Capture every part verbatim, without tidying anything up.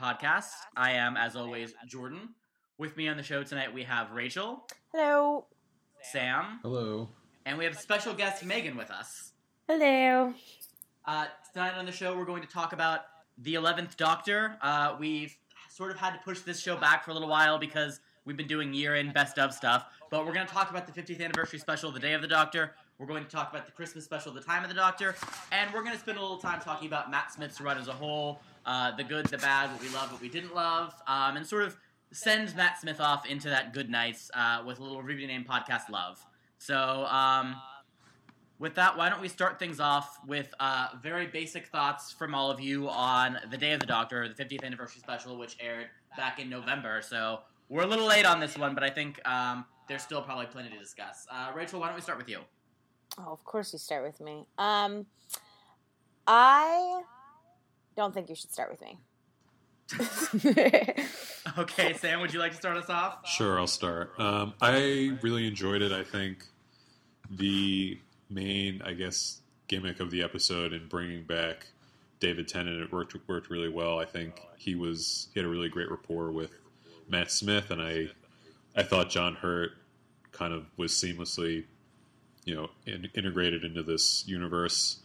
podcast. I am, as always, Jordan. With me on the show tonight, we have Rachel. Hello. Sam. Hello. And we have special guest Megan with us. Hello. Uh, tonight on the show, we're going to talk about The eleventh Doctor. Uh, we've sort of had to push this show back for a little while because we've been doing year-end best of stuff. But we're going to talk about the fiftieth anniversary special, The Day of the Doctor. We're going to talk about the Christmas special, The Time of the Doctor. And we're going to spend a little time talking about Matt Smith's run as a whole, uh, the good, the bad, what we love, what we didn't love, um, and sort of send Matt Smith off into that good nights uh, with a little review named podcast love. So um, with that, why don't we start things off with uh, very basic thoughts from all of you on The Day of the Doctor, the fiftieth anniversary special, which aired back in November. So we're a little late on this one, but I think um, there's still probably plenty to discuss. Uh, Rachel, why don't we start with you? Oh, of course you start with me. Um, I don't think you should start with me. Okay, Sam, would you like to start us off? Sure, I'll start. Um, I really enjoyed it. I think the main, I guess, gimmick of the episode in bringing back David Tennant, it worked worked really well. I think he was he had a really great rapport with Matt Smith, and I I thought John Hurt kind of was seamlessly, you know, in, integrated into this universe.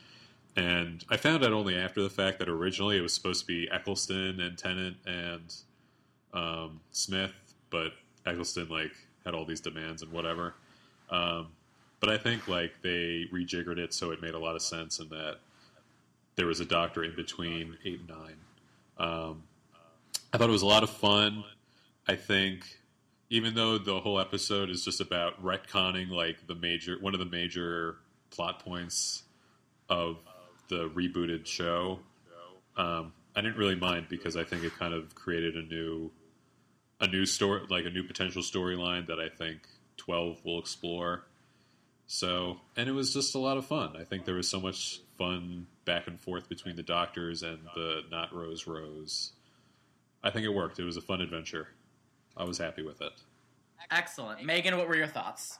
And I found out only after the fact that originally it was supposed to be Eccleston and Tennant and um, Smith, but Eccleston, like, had all these demands and whatever. Um, but I think, like, they rejiggered it so it made a lot of sense in that there was a doctor in between eight and nine. Um, I thought it was a lot of fun. I think, even though the whole episode is just about retconning, like, the major one of the major plot points of the rebooted show, um, I didn't really mind because I think it kind of created a new, a new story, like a new potential storyline that I think twelve will explore. So, and it was just a lot of fun. I think there was so much fun back and forth between the doctors and the not Rose Rose. I think it worked. It was a fun adventure. I was happy with it. Excellent. Megan, what were your thoughts?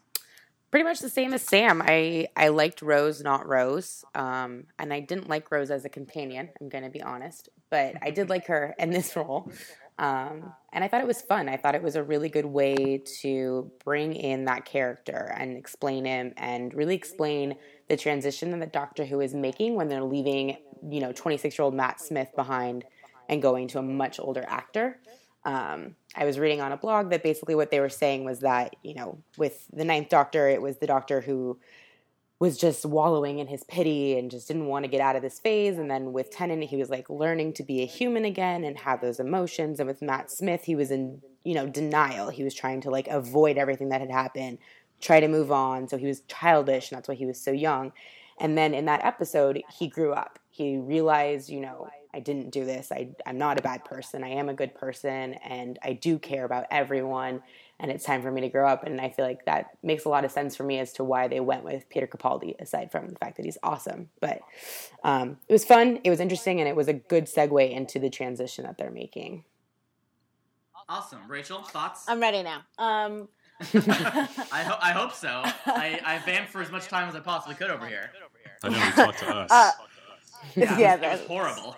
Pretty much the same as Sam. I, I liked Rose, not Rose. Um, and I didn't like Rose as a companion, I'm going to be honest. But I did like her in this role. Um, and I thought it was fun. I thought it was a really good way to bring in that character and explain him and really explain the transition that the Doctor Who is making when they're leaving, you know, twenty-six-year-old Matt Smith behind and going to a much older actor. Um, I was reading on a blog that basically what they were saying was that, you know, with the Ninth Doctor, it was the Doctor who was just wallowing in his pity and just didn't want to get out of this phase. And then with Tennant, he was like learning to be a human again and have those emotions. And with Matt Smith, he was in, you know, denial. He was trying to like avoid everything that had happened, try to move on. So he was childish, and that's why he was so young. And then in that episode, he grew up. He realized, you know, I didn't do this. I, I'm not a bad person. I am a good person, and I do care about everyone, and it's time for me to grow up. And I feel like that makes a lot of sense for me as to why they went with Peter Capaldi, aside from the fact that he's awesome. But um, it was fun, it was interesting, and it was a good segue into the transition that they're making. Awesome. Rachel, thoughts? I'm ready now. Um... I, ho- I hope so. I, I vamped for as much time as I possibly could over here. I know, you talked to us. Uh, yeah, yeah, it was, it was horrible.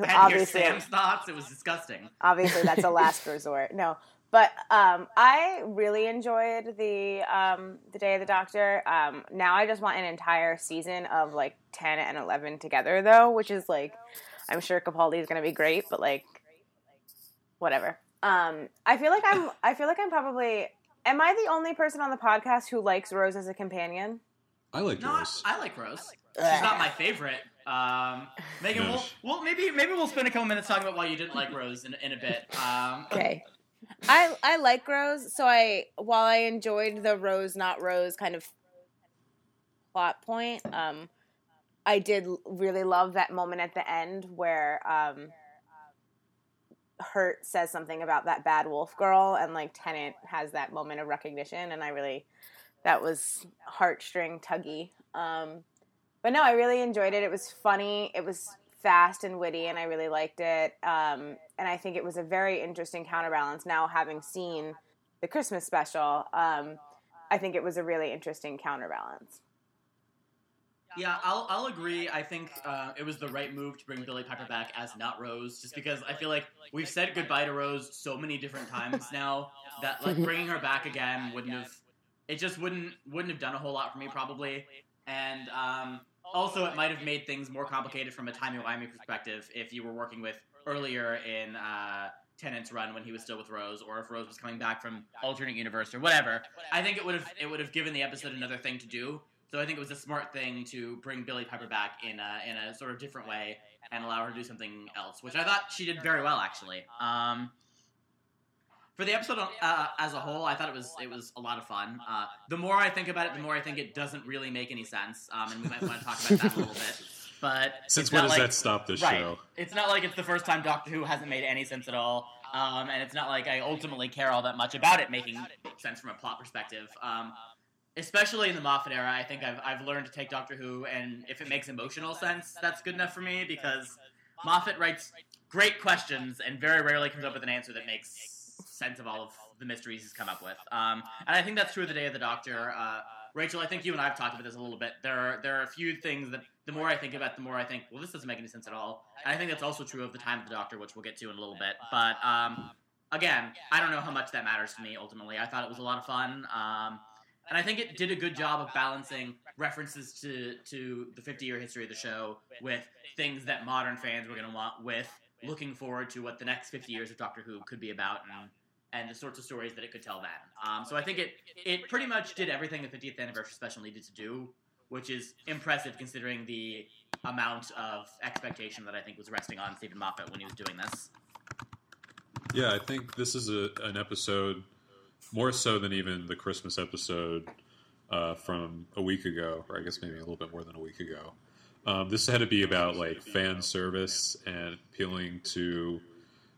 I had to hear Sam's thoughts. It was disgusting. Obviously, that's a last resort. No, but um, I really enjoyed the um, the Day of the Doctor. Um, now I just want an entire season of like ten and eleven together, though, which is like, I'm sure Capaldi is going to be great, but like, whatever. Um, I feel like I'm. I feel like I'm probably. Am I the only person on the podcast who likes Rose as a companion? I like no, Rose. I, I like Rose. She's not my favorite. Um, Megan, we'll, we'll maybe maybe we'll spend a couple minutes talking about why you didn't like Rose in, in a bit. Um, okay, I I like Rose, so I while I enjoyed the Rose not Rose kind of plot point, um, I did really love that moment at the end where um, Hurt says something about that bad wolf girl, and like Tennant has that moment of recognition, and I really that was heartstring tuggy. Um, But no, I really enjoyed it. It was funny. It was fast and witty, and I really liked it. Um, and I think it was a very interesting counterbalance. Now, having seen the Christmas special, um, I think it was a really interesting counterbalance. Yeah, I'll I'll agree. I think uh, it was the right move to bring Billie Piper back as not Rose, just because I feel like we've said goodbye to Rose so many different times now that like bringing her back again wouldn't have it just wouldn't wouldn't have done a whole lot for me probably. And um, also, it might have made things more complicated from a timey-wimey perspective if you were working with earlier in uh, Tennant's run when he was still with Rose, or if Rose was coming back from alternate universe or whatever. I think it would have it would have given the episode another thing to do. So I think it was a smart thing to bring Billie Piper back in a, in a sort of different way and allow her to do something else, which I thought she did very well, actually. Um, for the episode uh, as a whole, I thought it was it was a lot of fun. Uh, the more I think about it, the more I think it doesn't really make any sense, um, and we might want to talk about that a little bit. But since when does like, that stop this right, show? It's not like it's the first time Doctor Who hasn't made any sense at all, um, and it's not like I ultimately care all that much about it making sense from a plot perspective. Um Especially in the Moffat era, I think I've I've learned to take Doctor Who, and if it makes emotional sense, that's good enough for me, because Moffat writes great questions and very rarely comes up with an answer that makes sense of all of the mysteries he's come up with. Um, and I think that's true of The Day of the Doctor. Uh, Rachel, I think you and I have talked about this a little bit. There are, there are a few things that the more I think about, the more I think, well, this doesn't make any sense at all. And I think that's also true of The Time of the Doctor, which we'll get to in a little bit. But um, again, I don't know how much that matters to me, ultimately. I thought it was a lot of fun. Um And I think it did a good job of balancing references to, to the fifty-year history of the show with things that modern fans were going to want, with looking forward to what the next fifty years of Doctor Who could be about, and, and the sorts of stories that it could tell then. Um, so I think it, it pretty much did everything the fiftieth anniversary special needed to do, which is impressive considering the amount of expectation that I think was resting on Steven Moffat when he was doing this. Yeah, I think this is a, an episode... more so than even the Christmas episode uh, from a week ago, or I guess maybe a little bit more than a week ago. Um, this had to be about like fan service and appealing to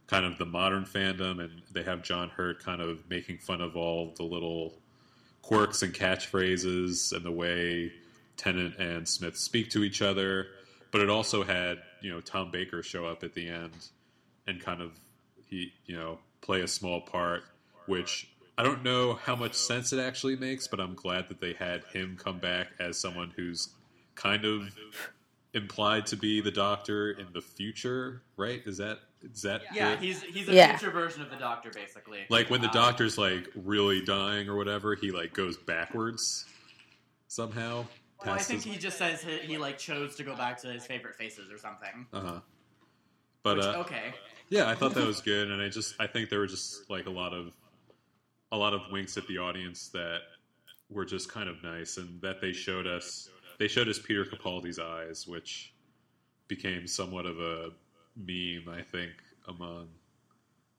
kind of the modern fandom, and they have John Hurt kind of making fun of all the little quirks and catchphrases and the way Tennant and Smith speak to each other. But it also had, you know, Tom Baker show up at the end and kind of, he you know, play a small part, which... I don't know how much sense it actually makes, but I'm glad that they had him come back as someone who's kind of implied to be the Doctor in the future, right? Is that is that Yeah, it? he's he's a yeah. future version of the Doctor, basically. Like when the Doctor's like really dying or whatever, he like goes backwards somehow. Well, I think his... he just says he, he like chose to go back to his favorite faces or something. Uh-huh. But Which, uh, okay. Yeah, I thought that was good, and I just I think there were just like a lot of a lot of winks at the audience that were just kind of nice, and that they showed us they showed us Peter Capaldi's eyes, which became somewhat of a meme, I think, among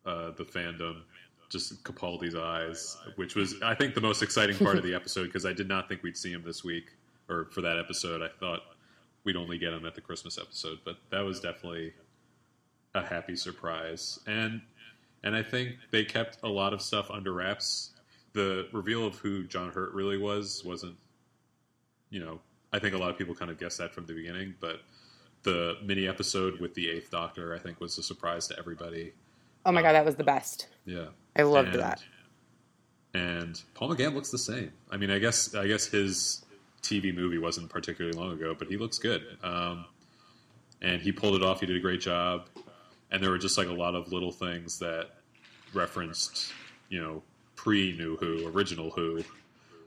uh, the fandom, just Capaldi's eyes, which was, I think, the most exciting part of the episode, because I did not think we'd see him this week, or for that episode. I thought we'd only get him at the Christmas episode, but that was definitely a happy surprise. And And I think they kept a lot of stuff under wraps. The reveal of who John Hurt really was wasn't, you know, I think a lot of people kind of guessed that from the beginning, but the mini episode with the Eighth Doctor, I think, was a surprise to everybody. Oh my um, God, that was the best. Yeah. I loved and, that. And Paul McGann looks the same. I mean, I guess I guess his T V movie wasn't particularly long ago, but he looks good. Um, and he pulled it off. He did a great job. And there were just like a lot of little things that referenced, you know, pre-New Who, original Who,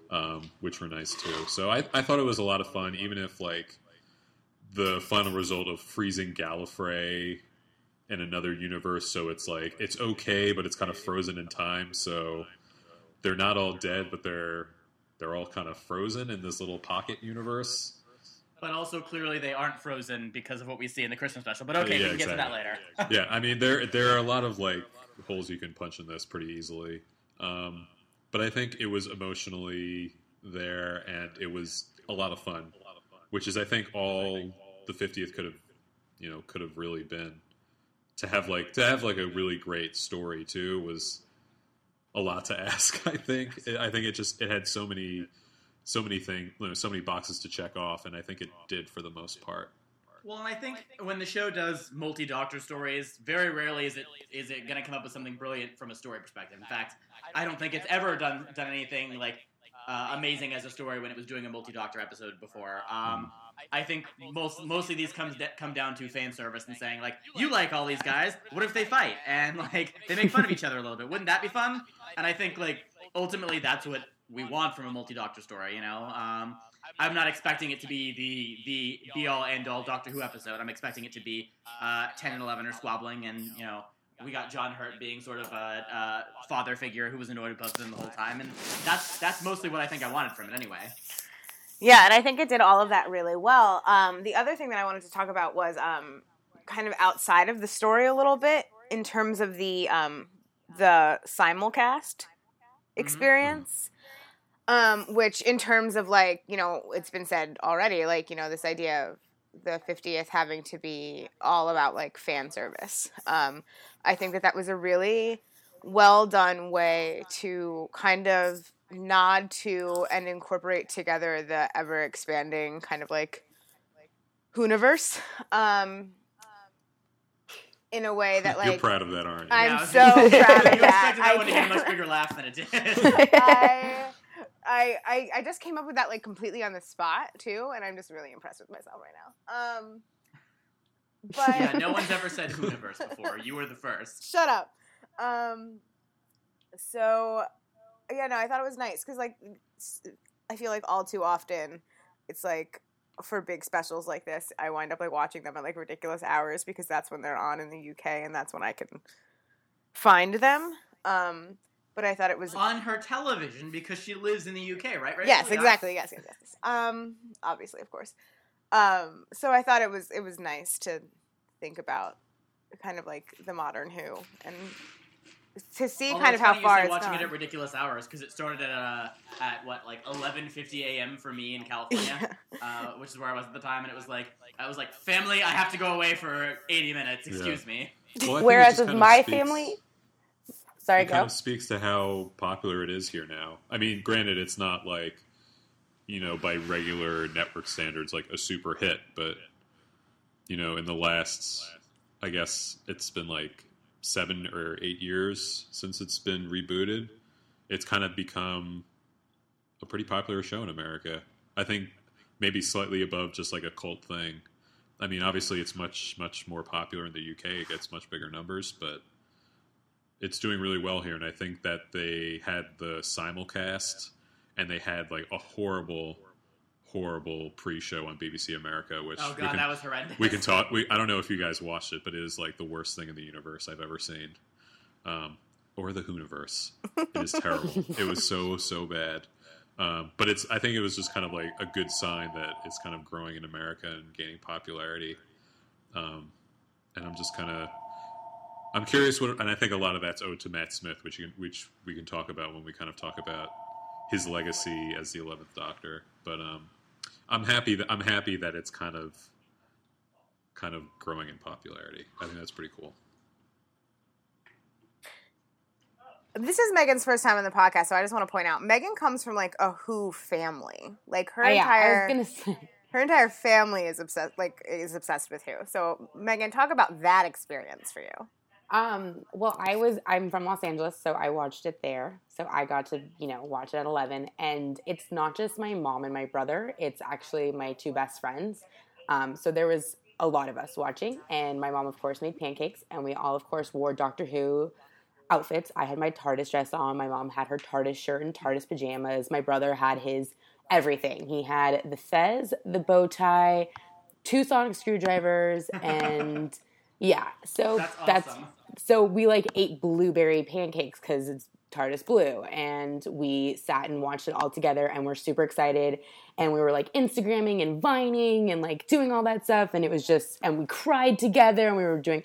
um, which were nice too. So I, I thought it was a lot of fun, even if like the final result of freezing Gallifrey in another universe. So it's like, it's okay, but it's kind of frozen in time. So they're not all dead, but they're, they're all kind of frozen in this little pocket universe. But also, clearly, they aren't frozen because of what we see in the Christmas special. But okay, yeah, we can exactly. get to that later. Yeah, I mean, there there are a lot of, like, holes you can punch in this pretty easily. Um, but I think it was emotionally there, and it was a lot of fun, which is, I think, all the fiftieth could have, you know, could have really been. To have, like, to have, like, a really great story, too, was a lot to ask, I think. It, I think it just, it had so many... so many things, you know, so many boxes to check off, and I think it did for the most part. Well, and I think when the show does multi-Doctor stories, very rarely is it is it going to come up with something brilliant from a story perspective. In fact, I don't think it's ever done done anything like uh, amazing as a story when it was doing a multi-Doctor episode before. Um, I think most mostly these comes de- come down to fan service and saying, like, you like all these guys, what if they fight? And, like, they make fun of each other a little bit. Wouldn't that be fun? And I think, like, ultimately that's what we want from a multi-Doctor story, you know? Um, I'm not expecting it to be the, the be-all, end-all Doctor Who episode. I'm expecting it to be uh, ten and eleven are squabbling and, you know, we got John Hurt being sort of a uh, father figure who was annoyed with husband the whole time, and that's that's mostly what I think I wanted from it anyway. Yeah, and I think it did all of that really well. Um, the other thing that I wanted to talk about was um, kind of outside of the story a little bit in terms of the um, the simulcast experience, mm-hmm. um, which in terms of, like, you know, it's been said already, like, you know, this idea of the fiftieth having to be all about, like, fan service. Um, I think that that was a really well-done way to kind of nod to and incorporate together the ever-expanding kind of, like, Hooniverse um, in a way that, like... You're proud of that, aren't you? I'm yeah, so proud of that. You expected that I one to get a much bigger laugh than it did. I... I, I, I just came up with that, like, completely on the spot, too, and I'm just really impressed with myself right now. Um, but yeah, no one's ever said Hooniverse before. You were the first. Shut up. Um, so, yeah, no, I thought it was nice, because, like, I feel like all too often it's, like, for big specials like this, I wind up, like, watching them at, like, ridiculous hours, because that's when they're on in the U K, and that's when I can find them. Um But I thought it was... On her television, because she lives in the U K, right? right? Yes, exactly. Yes, yes, yes. Um, obviously, of course. Um, so I thought it was it was nice to think about kind of, like, the modern Who. And to see Although kind of how far it's watching gone. It at ridiculous hours, because it started at, uh, at what, like, eleven fifty a.m. for me in California, yeah. uh, which is where I was at the time. And it was like, I was like, family, I have to go away for eighty minutes. Excuse yeah. me. Well, whereas with my speaks... family... Sorry, it go. Kind of speaks to how popular it is here now. I mean, granted, it's not like, you know, by regular network standards, like a super hit, but, you know, in the last, I guess it's been like seven or eight years since it's been rebooted. It's kind of become a pretty popular show in America. I think maybe slightly above just like a cult thing. I mean, obviously it's much, much more popular in the U K. It gets much bigger numbers, but... It's doing really well here, and I think that they had the simulcast, and they had, like, a horrible, horrible pre-show on B B C America, which... Oh, God, we can, that was horrendous. We can talk... We, I don't know if you guys watched it, but it is, like, the worst thing in the universe I've ever seen. Um, or the Hooniverse. It is terrible. It was so, so bad. Um, but it's... I think it was just kind of, like, a good sign that it's kind of growing in America and gaining popularity. Um, and I'm just kind of... I'm curious what, and I think a lot of that's owed to Matt Smith, which you, which we can talk about when we kind of talk about his legacy as the eleventh Doctor. But um, I'm happy that I'm happy that it's kind of kind of growing in popularity. I think that's pretty cool. This is Megan's first time on the podcast, so I just want to point out Megan comes from, like, a Who family, like her oh, yeah. entire. I was gonna say. Her entire family is obsessed, like is obsessed with Who. So Megan, talk about that experience for you. Um, well, I was, I'm from Los Angeles, so I watched it there. So I got to, you know, watch it at eleven, and it's not just my mom and my brother. It's actually my two best friends. Um, so there was a lot of us watching, and my mom, of course, made pancakes, and we all, of course, wore Doctor Who outfits. I had my TARDIS dress on. My mom had her TARDIS shirt and TARDIS pajamas. My brother had his everything. He had the fez, the bow tie, two sonic screwdrivers, and yeah, so that's, that's awesome. So we, like, ate blueberry pancakes because it's TARDIS blue, and we sat and watched it all together, and we're super excited, and we were, like, Instagramming and Vining and, like, doing all that stuff, and it was just, and we cried together, and we were doing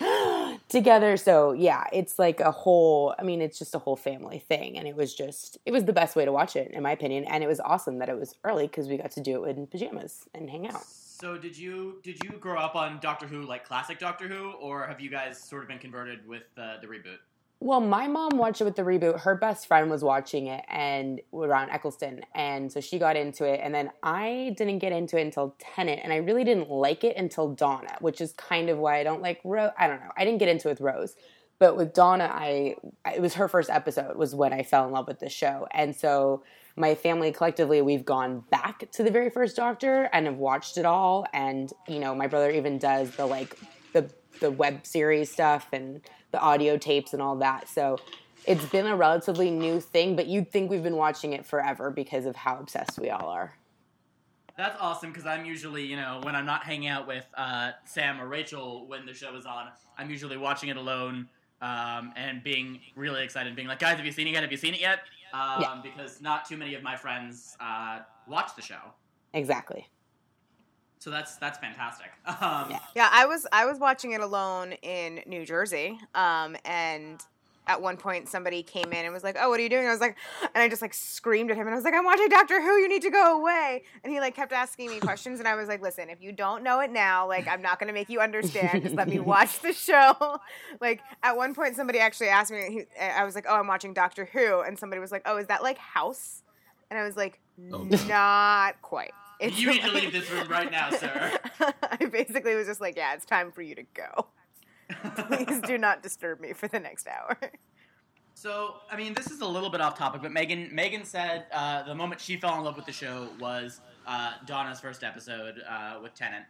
together, so yeah, it's like a whole, I mean, it's just a whole family thing, and it was just, it was the best way to watch it, in my opinion, and it was awesome that it was early because we got to do it in pajamas and hang out. So did you did you grow up on Doctor Who, like classic Doctor Who, or have you guys sort of been converted with uh, the reboot? Well, my mom watched it with the reboot. Her best friend was watching it and around Eccleston, and so she got into it. And then I didn't get into it until Tennant, and I really didn't like it until Donna, which is kind of why I don't like Rose. I don't know. I didn't get into it with Rose. But with Donna, I it was her first episode was when I fell in love with the show. And so my family collectively, we've gone back to the very first Doctor and have watched it all. And, you know, my brother even does the, like, the the web series stuff and the audio tapes and all that. So it's been a relatively new thing, but you'd think we've been watching it forever because of how obsessed we all are. That's awesome, because I'm usually, you know, when I'm not hanging out with uh, Sam or Rachel when the show is on, I'm usually watching it alone um, and being really excited, being like, guys, have you seen it yet? Have you seen it yet? Um, yeah. Because not too many of my friends uh, watch the show. Exactly. So that's that's fantastic. Um, yeah. yeah, I was I was watching it alone in New Jersey, um, and at one point somebody came in and was like, oh, what are you doing? I was like, and I just like screamed at him and I was like, I'm watching Doctor Who, you need to go away. And he like kept asking me questions and I was like, listen, if you don't know it now, like I'm not going to make you understand. Just let me watch the show. Like at one point somebody actually asked me, he, I was like, oh, I'm watching Doctor Who. And somebody was like, oh, is that like House? And I was like, oh, not quite. It's you like, need to leave this room right now, sir. I basically was just like, yeah, it's time for you to go. Please do not disturb me for the next hour. So, I mean, this is a little bit off topic, but Megan Megan said uh, the moment she fell in love with the show was uh, Donna's first episode uh, with Tennant.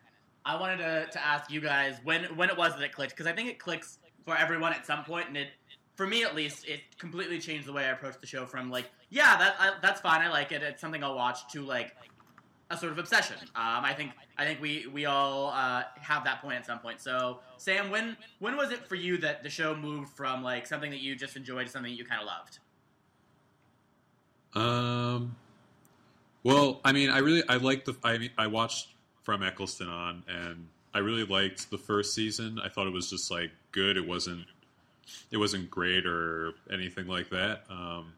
I wanted to, to ask you guys when, when it was that it clicked, because I think it clicks for everyone at some point, and it, for me at least, it completely changed the way I approached the show from, like, yeah, that I, that's fine, I like it, it's something I'll watch, to, like, a sort of obsession. Um, I think I think we we all uh, have that point at some point. So, Sam, when when was it for you that the show moved from like something that you just enjoyed to something that you kind of loved? Um, well, I mean, I really I liked the I mean, I watched from Eccleston on, and I really liked the first season. I thought it was just like good. It wasn't it wasn't great or anything like that. Um,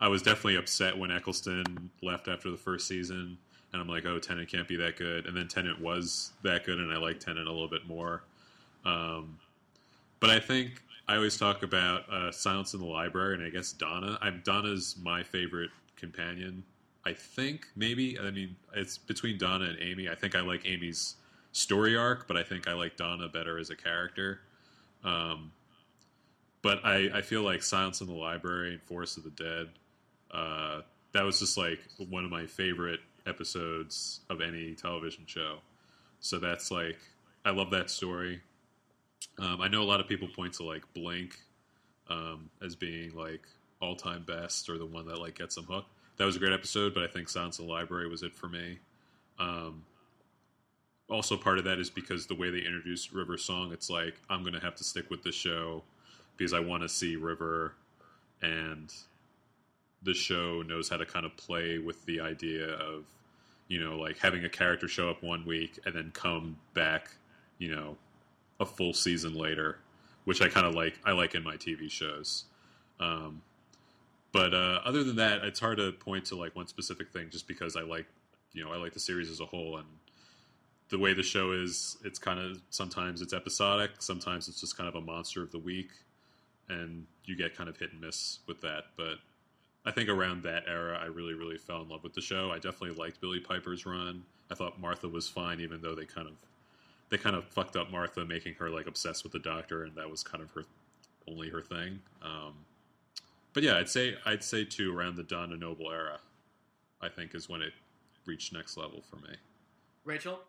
I was definitely upset when Eccleston left after the first season. And I'm like, oh, Tennant can't be that good. And then Tennant was that good, and I like Tennant a little bit more. Um, but I think I always talk about uh, Silence in the Library, and I guess Donna. I'm Donna's my favorite companion, I think, maybe. I mean, it's between Donna and Amy. I think I like Amy's story arc, but I think I like Donna better as a character. Um, but I, I feel like Silence in the Library and Forest of the Dead, uh, that was just like one of my favorite episodes of any television show. So that's like, I love that story. Um, I know a lot of people point to like Blink um, as being like all time best or the one that like gets them hooked. That was a great episode, but I think Silence of the Library was it for me. Um, also part of that is because the way they introduced River Song, it's like, I'm going to have to stick with the show because I want to see River, and the show knows how to kind of play with the idea of, you know, like having a character show up one week and then come back, you know, a full season later, which I kind of like, I like in my T V shows. Um, but uh, other than that, it's hard to point to like one specific thing just because I like, you know, I like the series as a whole, and the way the show is, it's kind of, sometimes it's episodic, sometimes it's just kind of a monster of the week, and you get kind of hit and miss with that. But I think around that era, I really, really fell in love with the show. I definitely liked Billie Piper's run. I thought Martha was fine, even though they kind of they kind of fucked up Martha, making her like obsessed with the Doctor, and that was kind of her only her thing. Um, but yeah, I'd say I'd say too around the Donna Noble era, I think, is when it reached next level for me. Rachel?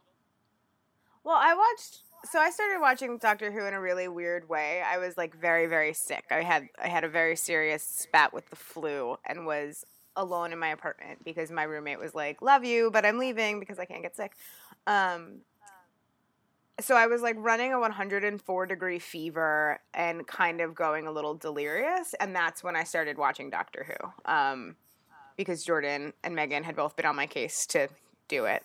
Well, I watched. So I started watching Doctor Who in a really weird way. I was like very, very sick. I had I had a very serious spat with the flu and was alone in my apartment because my roommate was like, love you, but I'm leaving because I can't get sick. Um, so I was like running a one hundred four degree fever and kind of going a little delirious. And that's when I started watching Doctor Who, um, because Jordan and Megan had both been on my case to do it.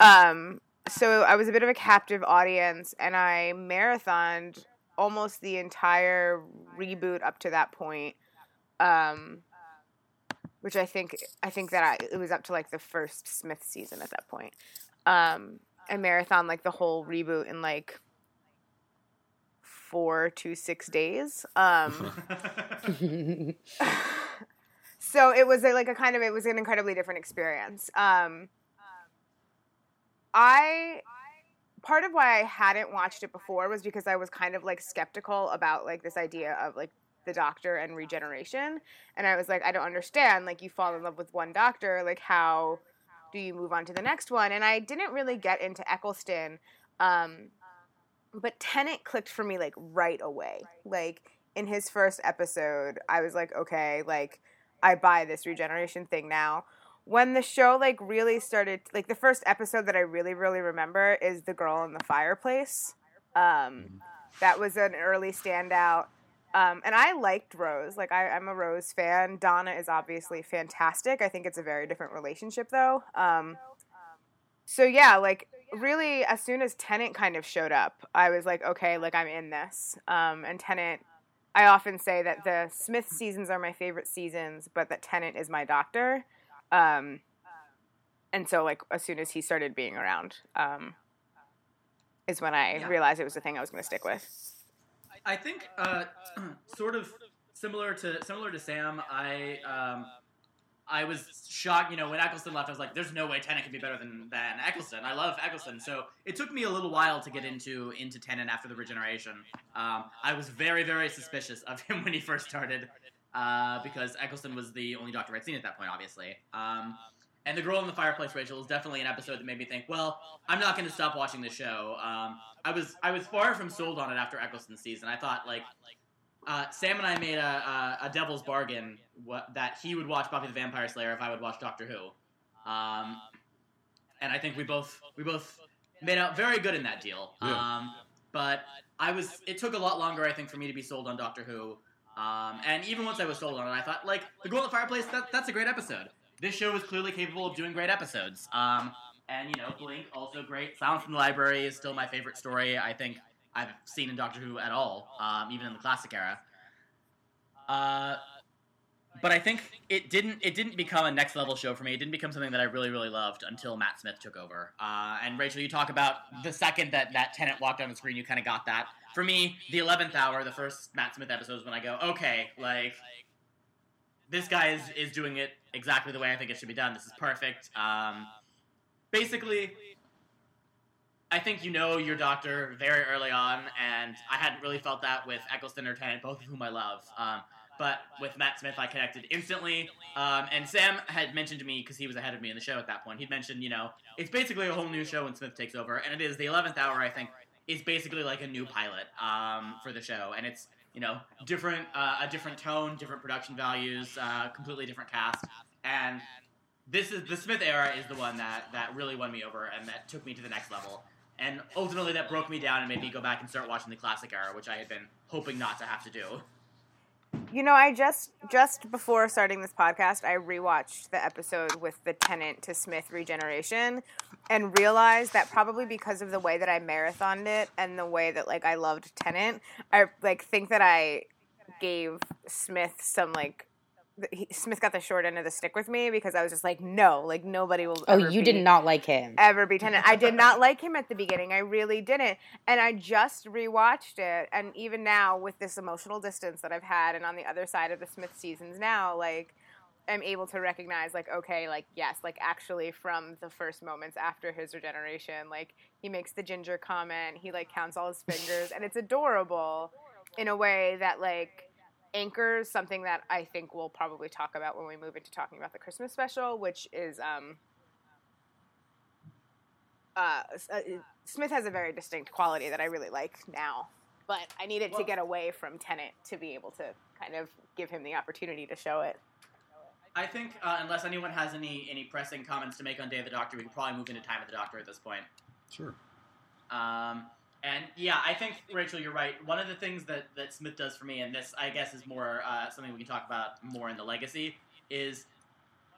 Um So I was a bit of a captive audience, and I marathoned almost the entire reboot up to that point, um, which I think I think that I, it was up to like the first Smith season at that point. Um, I marathoned like the whole reboot in like four to six days. Um, so it was a, like a kind of it was an incredibly different experience. Um, I, part of why I hadn't watched it before was because I was kind of, like, skeptical about, like, this idea of, like, the Doctor and regeneration. And I was like, I don't understand. Like, you fall in love with one Doctor. Like, how do you move on to the next one? And I didn't really get into Eccleston. Um, but Tennant clicked for me, like, right away. Like, in his first episode, I was like, okay, like, I buy this regeneration thing now. When the show, like, really started, like, the first episode that I really, really remember is The Girl in the Fireplace. Um, that was an early standout. Um, and I liked Rose. Like, I, I'm a Rose fan. Donna is obviously fantastic. I think it's a very different relationship, though. Um, so, yeah, like, really, as soon as Tennant kind of showed up, I was like, okay, like, I'm in this. Um, and Tennant, I often say that the Smith seasons are my favorite seasons, but that Tennant is my Doctor. Um, and so, like, as soon as he started being around, um, is when I yeah. realized it was the thing I was going to stick with. I think, uh, sort of similar to, similar to Sam, I, um, I was shocked, you know, when Eccleston left, I was like, there's no way Tennant could be better than, than Eccleston. I love Eccleston. So it took me a little while to get into, into Tennant after the regeneration. Um, I was very, very suspicious of him when he first started. Uh, because Eccleston was the only Doctor I'd seen at that point, obviously. Um, and The Girl in the Fireplace, Rachel, is definitely an episode that made me think, well, I'm not going to stop watching this show. Um, I was I was far from sold on it after Eccleston's season. I thought, like, uh, Sam and I made a, a, a devil's bargain what, that he would watch Buffy the Vampire Slayer if I would watch Doctor Who. Um, and I think we both we both made out very good in that deal. Yeah. Um, but I was it took a lot longer, I think, for me to be sold on Doctor Who. Um, and even once I was sold on it, I thought, like, The Girl in the Fireplace, that, that's a great episode. This show is clearly capable of doing great episodes. Um, and, you know, Blink, also great. Silence in the Library is still my favorite story I think I've seen in Doctor Who at all, um, even in the classic era. Uh, but I think it didn't it didn't become a next-level show for me. It didn't become something that I really, really loved until Matt Smith took over. Uh, and, Rachel, you talk about the second that, that Tennant walked on the screen, you kind of got that. For me, the eleventh hour, the first Matt Smith episode is when I go, okay, like, this guy is, is doing it exactly the way I think it should be done. This is perfect. Um, basically, I think you know your Doctor very early on, and I hadn't really felt that with Eccleston or Tennant, both of whom I love. Um, but with Matt Smith, I connected instantly. Um, and Sam had mentioned to me, because he was ahead of me in the show at that point, he'd mentioned, you know, it's basically a whole new show when Smith takes over, and it is the eleventh hour, I think, is basically like a new pilot um, for the show, and it's, you know, different, uh, a different tone, different production values, uh, completely different cast, and this is the Smith era is the one that, that really won me over and that took me to the next level, and ultimately that broke me down and made me go back and start watching the classic era, which I had been hoping not to have to do. You know, I just just before starting this podcast, I rewatched the episode with the Tennant to Smith regeneration and realized that probably because of the way that I marathoned it and the way that, like, I loved Tennant, I, like, think that I gave Smith some, like, he, Smith got the short end of the stick with me because I was just like, no, like, nobody will ever Oh, you be, did not like him. Ever be Tennant. I did not like him at the beginning. I really didn't. And I just rewatched it. And even now with this emotional distance that I've had and on the other side of the Smith seasons now, like, I'm able to recognize, like, okay, like, yes, like, actually from the first moments after his regeneration, like, he makes the ginger comment. He, like, counts all his fingers. And it's adorable in a way that, like, anchors something that I think we'll probably talk about when we move into talking about the Christmas special, which is um, uh, uh, Smith has a very distinct quality that I really like now, but I needed well, to get away from Tennant to be able to kind of give him the opportunity to show it. I think uh, unless anyone has any, any pressing comments to make on Day of the Doctor, we can probably move into Time of the Doctor at this point. Sure. Um... And, yeah, I think, Rachel, you're right. One of the things that, that Smith does for me, and this, I guess, is more uh, something we can talk about more in the legacy, is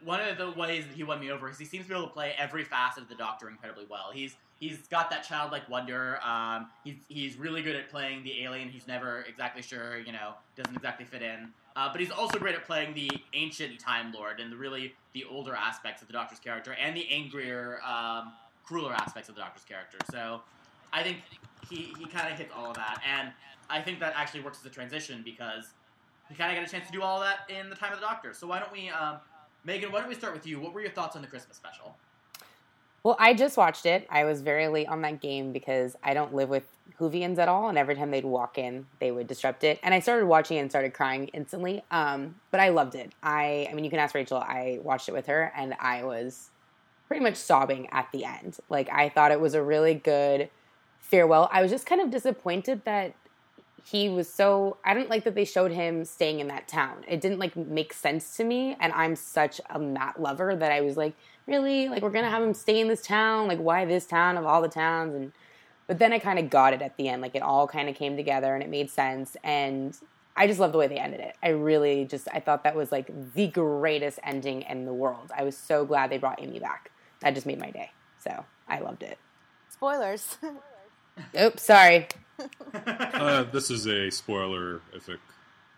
one of the ways that he won me over is he seems to be able to play every facet of the Doctor incredibly well. He's He's got that childlike wonder. Um, he's, he's really good at playing the alien who's never exactly sure, you know, doesn't exactly fit in. Uh, but he's also great at playing the ancient Time Lord and the really the older aspects of the Doctor's character and the angrier, um, crueler aspects of the Doctor's character. So I think he, he kind of hits all of that, and I think that actually works as a transition because he kind of got a chance to do all that in The Time of the Doctor. So why don't we, um, Megan, why don't we start with you? What were your thoughts on the Christmas special? Well, I just watched it. I was very late on that game because I don't live with Whovians at all, and every time they'd walk in, they would disrupt it. And I started watching it and started crying instantly, um, but I loved it. I, I mean, you can ask Rachel. I watched it with her, and I was pretty much sobbing at the end. Like, I thought it was a really good farewell. I was just kind of disappointed that he was so... I didn't like that they showed him staying in that town. It didn't, like, make sense to me, and I'm such a Matt lover that I was like, really? Like, we're going to have him stay in this town? Like, why this town of all the towns? And but then I kind of got it at the end. Like, it all kind of came together, and it made sense, and I just love the way they ended it. I really just... I thought that was, like, the greatest ending in the world. I was so glad they brought Amy back. That just made my day. So, I loved it. Spoilers. Oops, sorry. uh, this is a spoilerific.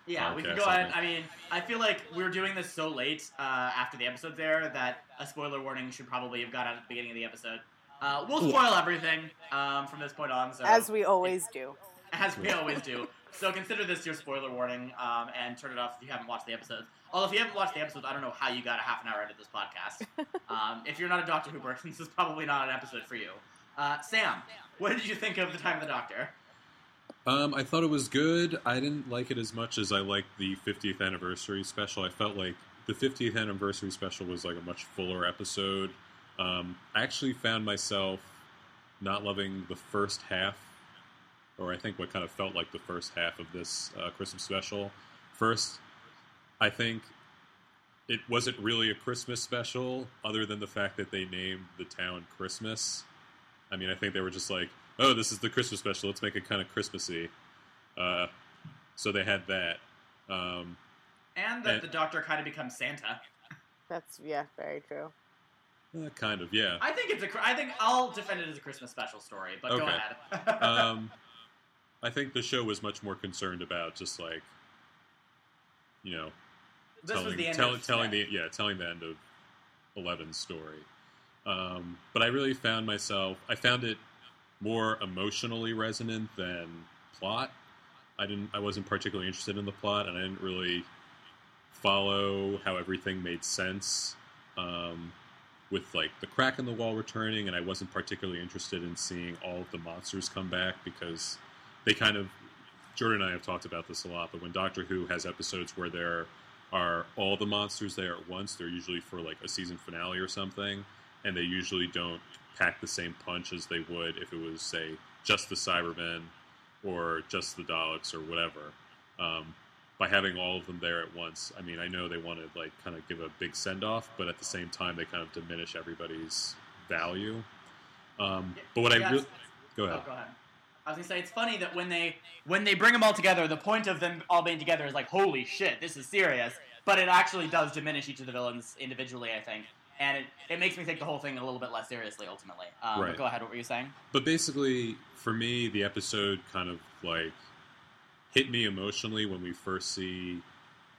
Yeah, podcast, we can go ahead. I, I mean, I feel like we're doing this so late uh, after the episode's there that a spoiler warning should probably have got out at the beginning of the episode. Uh, we'll spoil yeah. everything um, from this point on. So as we always do. As we always do. So consider this your spoiler warning um, and turn it off if you haven't watched the episodes. Although if you haven't watched the episodes, I don't know how you got a half an hour into this podcast. Um, if you're not a Doctor Who person, this is probably not an episode for you. Uh, Sam, what did you think of The Time of the Doctor? Um, I thought it was good. I didn't like it as much as I liked the fiftieth anniversary special. I felt like the fiftieth anniversary special was like a much fuller episode. Um, I actually found myself not loving the first half, or I think what kind of felt like the first half of this uh, Christmas special. First, I think it wasn't really a Christmas special, other than the fact that they named the town Christmas. I mean, I think they were just like, oh, this is the Christmas special, let's make it kind of Christmassy. Uh, so they had that. Um, and that and, the Doctor kind of becomes Santa. That's, yeah, very true. Uh, kind of, yeah. I think it's a, I think I'll defend it as a Christmas special story, but okay. Go ahead. um, I think the show was much more concerned about just like, you know, this telling, was the end tell, of, telling yeah. the, yeah, telling the end of Eleven's story. Um, but I really found myself, I found it more emotionally resonant than plot. I didn't, I wasn't particularly interested in the plot, and I didn't really follow how everything made sense, um, with like the crack in the wall returning, and I wasn't particularly interested in seeing all of the monsters come back, because they kind of, Jordan and I have talked about this a lot, but when Doctor Who has episodes where there are all the monsters there at once, they're usually for like a season finale or something. And they usually don't pack the same punch as they would if it was, say, just the Cybermen or just the Daleks or whatever. Um, by having all of them there at once, I mean, I know they want to like kind of give a big send-off, but at the same time, they kind of diminish everybody's value. Um, but what yeah, I really... Go ahead. Oh, go ahead. I was going to say, it's funny that when they when they bring them all together, the point of them all being together is like, holy shit, this is serious. But it actually does diminish each of the villains individually, I think. And it, it makes me take the whole thing a little bit less seriously, ultimately. Um, right. But go ahead, what were you saying? But basically, for me, the episode kind of, like, hit me emotionally when we first see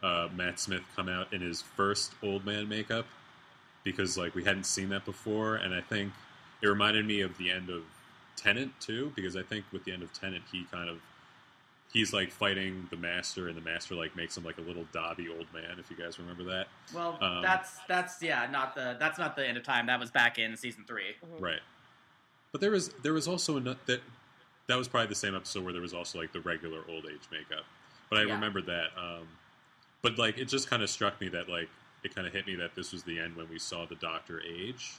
uh, Matt Smith come out in his first old man makeup. Because, like, we hadn't seen that before. And I think it reminded me of the end of Tennant, too. Because I think with the end of Tennant, he kind of... He's, like, fighting the Master, and the Master, like, makes him, like, a little Dobby old man, if you guys remember that. Well, um, that's, that's yeah, not the, that's not the end of time. That was back in season three. Mm-hmm. Right. But there was, there was also, another that, that was probably the same episode where there was also, like, the regular old age makeup. But I yeah. remember that. Um, but, like, it just kind of struck me that, like, it kind of hit me that this was the end when we saw the Doctor age.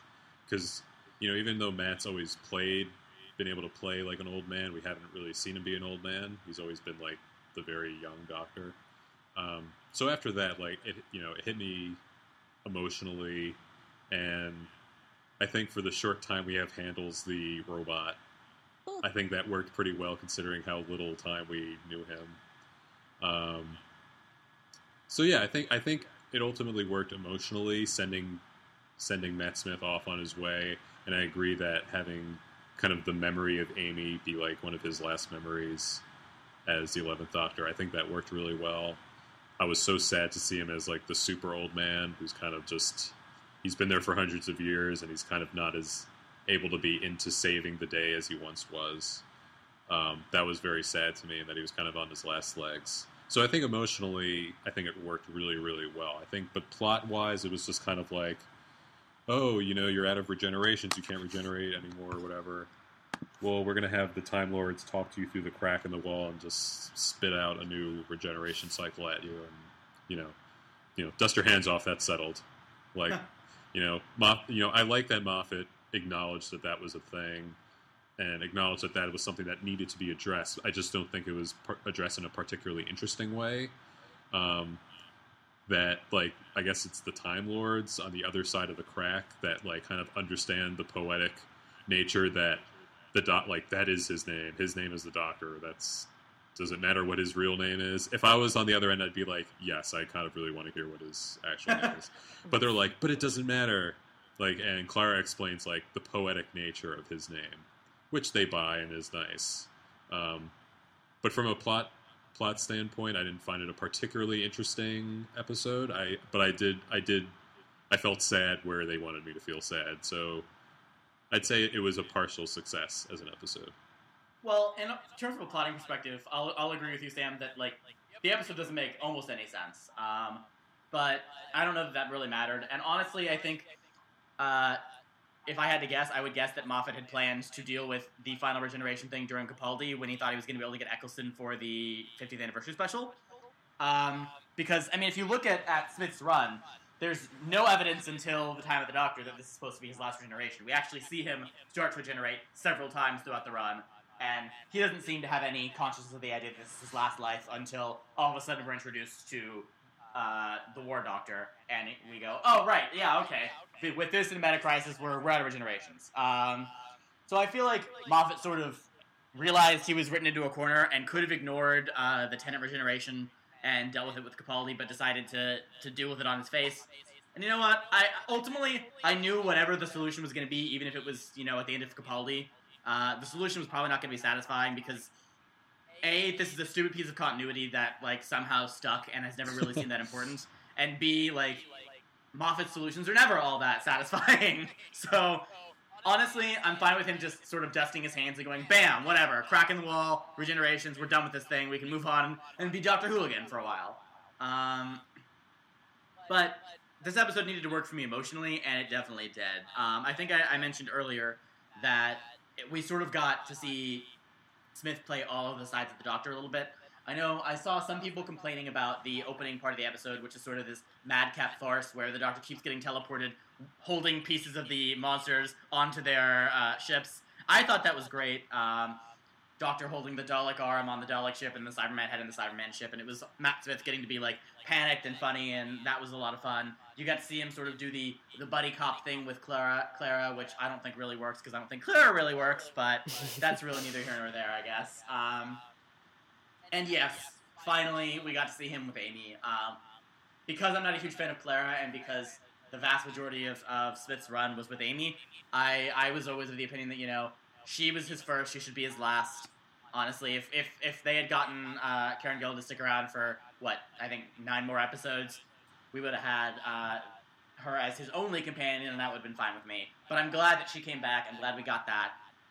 Because, you know, even though Matt's always played... been able to play like an old man, we haven't really seen him be an old man. He's always been like the very young Doctor. Um, so after that, like it, you know, it hit me emotionally, and I think for the short time we have Handles the robot, I think that worked pretty well considering how little time we knew him. Um, so yeah, I think I think it ultimately worked emotionally, sending sending Matt Smith off on his way, and I agree that having kind of the memory of Amy be like one of his last memories as the eleventh Doctor. I think that worked really well. I was so sad to see him as like the super old man who's kind of just, he's been there for hundreds of years and he's kind of not as able to be into saving the day as he once was. Um, that was very sad to me, and that he was kind of on his last legs. So I think emotionally, I think it worked really, really well. I think, but plot wise, it was just kind of like, oh, you know, you're out of regenerations, you can't regenerate anymore or whatever. well, we're going to have the Time Lords talk to you through the crack in the wall and just spit out a new regeneration cycle at you, and you know, you know, dust your hands off. That's settled. Like, you know, Moff, you know, I like that Moffat acknowledged that that was a thing, and acknowledged that that was something that needed to be addressed. I just don't think it was par- addressed in a particularly interesting way. Um, that, like, I guess it's the Time Lords on the other side of the crack that, like, kind of understand the poetic nature that the doc, like, that is his name. His name is the Doctor. That's, doesn't matter what his real name is. If I was on the other end, I'd be like, yes, I kind of really want to hear what his actual name is. But they're like, but it doesn't matter. Like, and Clara explains, like, the poetic nature of his name, which they buy and is nice. Um, but from a plot plot standpoint, I didn't find it a particularly interesting episode. I but I did I did I felt sad where they wanted me to feel sad. So I'd say it was a partial success as an episode. Well, in terms of a plotting perspective, I'll I'll agree with you, Sam, that like the episode doesn't make almost any sense. Um, but I don't know that that really mattered. And honestly, I think uh, if I had to guess, I would guess that Moffat had planned to deal with the final regeneration thing during Capaldi when he thought he was going to be able to get Eccleston for the fiftieth anniversary special. Um, because, I mean, if you look at, at Smith's run, there's no evidence until the Time of the Doctor that this is supposed to be his last regeneration. We actually see him start to regenerate several times throughout the run, and he doesn't seem to have any consciousness of the idea that this is his last life until all of a sudden we're introduced to uh, the War Doctor, and we go, oh, right, yeah, okay. With this and Metacrisis, we're, we're out of regenerations. Um, so I feel like Moffat sort of realized he was written into a corner and could have ignored uh, the Tennant regeneration and dealt with it with Capaldi, but decided to, to deal with it on his face. And you know what? I ultimately, I knew whatever the solution was going to be, even if it was, you know, at the end of Capaldi, uh, the solution was probably not going to be satisfying because, A, this is a stupid piece of continuity that, like, somehow stuck and has never really seemed that important, and B, like... Moffat's solutions are never all that satisfying. So, honestly, I'm fine with him just sort of dusting his hands and going, bam, whatever, crack in the wall, regenerations, we're done with this thing, we can move on and be Doctor Who again for a while. Um, but this episode needed to work for me emotionally, and it definitely did. Um, I think I, I mentioned earlier that it, we sort of got to see Smith play all of the sides of the Doctor a little bit. I know I saw some people complaining about the opening part of the episode, which is sort of this madcap farce where the Doctor keeps getting teleported, holding pieces of the monsters onto their uh, ships. I thought that was great. Um, Doctor holding the Dalek arm on the Dalek ship and the Cyberman head in the Cyberman ship, and it was Matt Smith getting to be, like, panicked and funny, and that was a lot of fun. You got to see him sort of do the, the buddy cop thing with Clara, Clara, which I don't think really works because I don't think Clara really works, but that's really neither here nor there, I guess. Um... And yes, finally, we got to see him with Amy. Um, because I'm not a huge fan of Clara, and because the vast majority of, of Smith's run was with Amy, I, I was always of the opinion that, you know, she was his first, she should be his last. Honestly, if if, if they had gotten uh, Karen Gillan to stick around for, what, I think nine more episodes, we would have had uh, her as his only companion, and that would have been fine with me. But I'm glad that she came back, I'm glad we got that.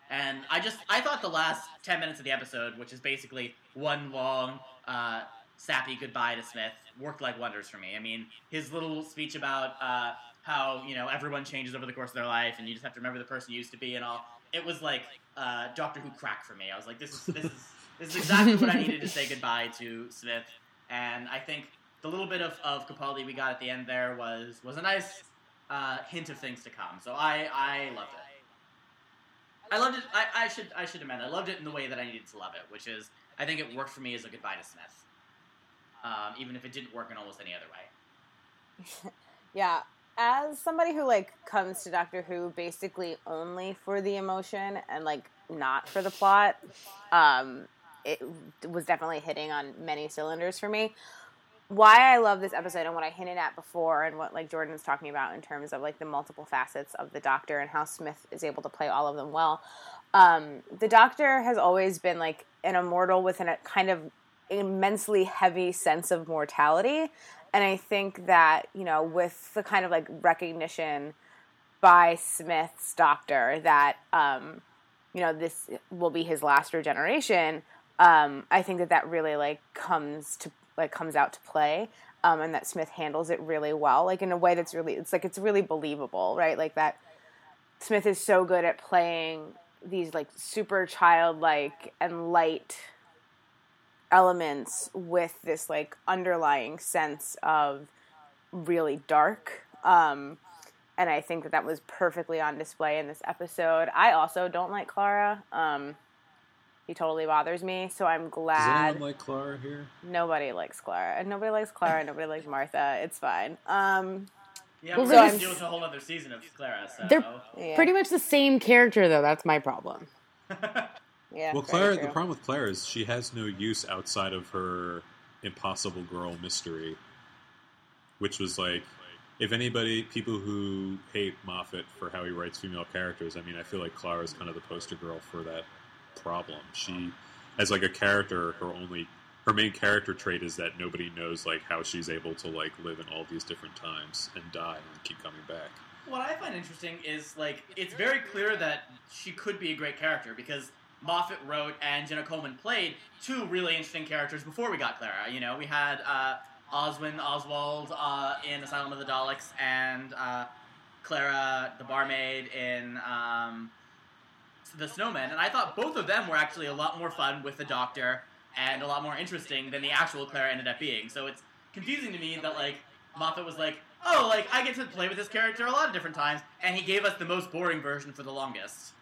And I just, I thought the last ten minutes of the episode, which is basically one long, uh, sappy goodbye to Smith, worked like wonders for me. I mean, his little speech about, uh, how, you know, everyone changes over the course of their life and you just have to remember the person you used to be and all. It was like, uh, Doctor Who crack for me. I was like, this is, this is, this is exactly what I needed to say goodbye to Smith. And I think the little bit of, of Capaldi we got at the end there was, was a nice, uh, hint of things to come. So I, I loved it. I loved it. I, I should I should amend. I loved it in the way that I needed to love it, which is I think it worked for me as a goodbye to Smith, um, even if it didn't work in almost any other way. Yeah, as somebody who like comes to Doctor Who basically only for the emotion and like not for the plot, um, it was definitely hitting on many cylinders for me. Why I love this episode and what I hinted at before and what, like, Jordan's talking about in terms of, like, the multiple facets of the Doctor and how Smith is able to play all of them well. Um, the Doctor has always been, like, an immortal with an, a kind of immensely heavy sense of mortality. And I think that, you know, with the kind of, like, recognition by Smith's Doctor that, um, you know, this will be his last regeneration, um, I think that that really, like, comes to like comes out to play, um, and that Smith handles it really well, like in a way that's really, it's like, it's really believable, right? Like that Smith is so good at playing these like super childlike and light elements with this like underlying sense of really dark. Um, and I think that that was perfectly on display in this episode. I also don't like Clara. Um, he totally bothers me, so I'm glad. Does anyone like Clara here? Nobody likes Clara. Nobody likes Clara. Nobody likes Martha. It's fine. Um, yeah, we're going to deal with a whole other season of Clara. So. They're yeah. pretty much the same character, though. That's my problem. Yeah. Well, Clara. True. The problem with Clara is she has no use outside of her impossible girl mystery, which was like, if anybody, people who hate Moffat for how he writes female characters, I mean, I feel like Clara is kind of the poster girl for that problem. She, as like a character, her only, her main character trait is that nobody knows like how she's able to like live in all these different times and die and keep coming back. What I find interesting is like it's very clear that she could be a great character because Moffat wrote and Jenna Coleman played two really interesting characters before we got Clara. You know, we had uh, Oswin Oswald uh, in Asylum of the Daleks and uh, Clara the barmaid in um, The Snowman, and I thought both of them were actually a lot more fun with the Doctor and a lot more interesting than the actual Clara ended up being. So it's confusing to me that like Moffat was like, oh, like I get to play with this character a lot of different times, and he gave us the most boring version for the longest.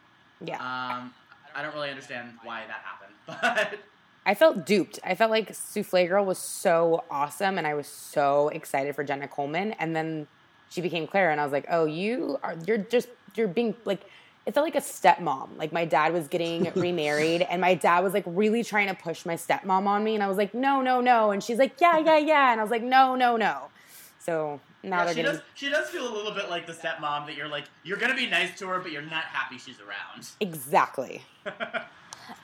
Yeah. Um, I don't really understand why that happened, but I felt duped. I felt like Soufflé Girl was so awesome, and I was so excited for Jenna Coleman, and then she became Clara, and I was like, oh, you are you're just you're being like. It felt like a stepmom. Like, my dad was getting remarried, and my dad was, like, really trying to push my stepmom on me. And I was like, no, no, no. And she's like, yeah, yeah, yeah. And I was like, no, no, no. So now yeah, they're she getting... Does, she does feel a little bit like the stepmom that you're like, you're going to be nice to her, but you're not happy she's around. Exactly. And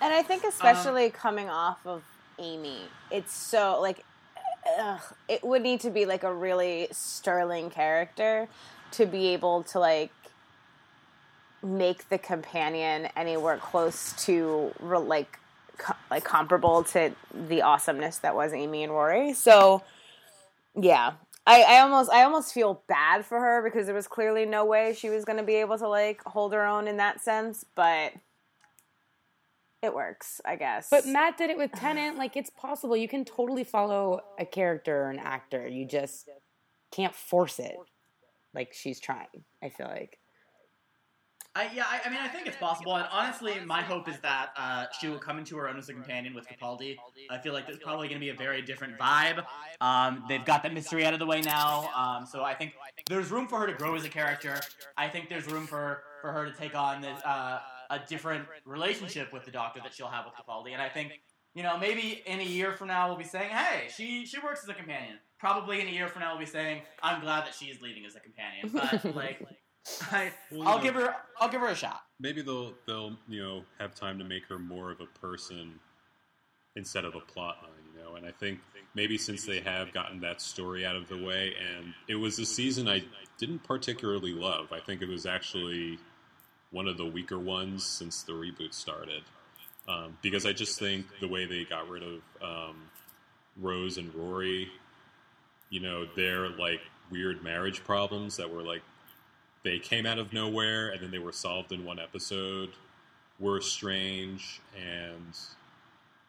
I think especially um, coming off of Amy, it's so, like, ugh, it would need to be, like, a really sterling character to be able to, like, make the companion anywhere close to like co- like comparable to the awesomeness that was Amy and Rory. So yeah, I, I almost I almost feel bad for her because there was clearly no way she was going to be able to like hold her own in that sense, but it works, I guess. But Matt did it with Tennant. Like, it's possible. You can totally follow a character or an actor. You just can't force it. Like, she's trying, I feel like. I, yeah, I, I mean, I think it's possible, and honestly, my hope is that uh, she will come into her own as a companion with Capaldi. I feel like there's probably going to be a very different vibe. Um, they've got that mystery out of the way now, um, so I think there's room for her to grow as a character. I think there's room for, for her to take on this, uh, a different relationship with the Doctor that she'll have with Capaldi, and I think, you know, maybe in a year from now we'll be saying, hey, she, she works as a companion. Probably in a year from now we'll be saying, I'm glad that she is leading as a companion, but, like... I, well, I'll know, give her. I'll give her a shot. Maybe they'll they'll you know have time to make her more of a person instead of a plot line, you know. And I think maybe since they have gotten that story out of the way, and it was a season I didn't particularly love. I think it was actually one of the weaker ones since the reboot started, um, because I just think the way they got rid of um, Rose and Rory, you know, their like weird marriage problems that were like. They came out of nowhere, and then they were solved in one episode, were strange, and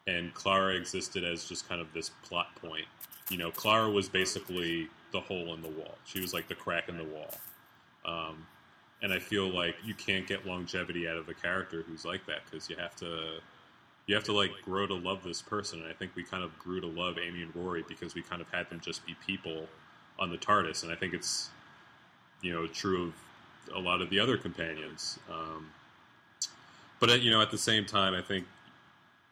and Clara existed as just kind of this plot point. You know, Clara was basically the hole in the wall. She was like the crack in the wall. Um, and I feel like you can't get longevity out of a character who's like that, because you have to, you have to like grow to love this person. And I think we kind of grew to love Amy and Rory because we kind of had them just be people on the TARDIS, and I think it's... you know, true of a lot of the other companions. Um, but, you know, at the same time, I think,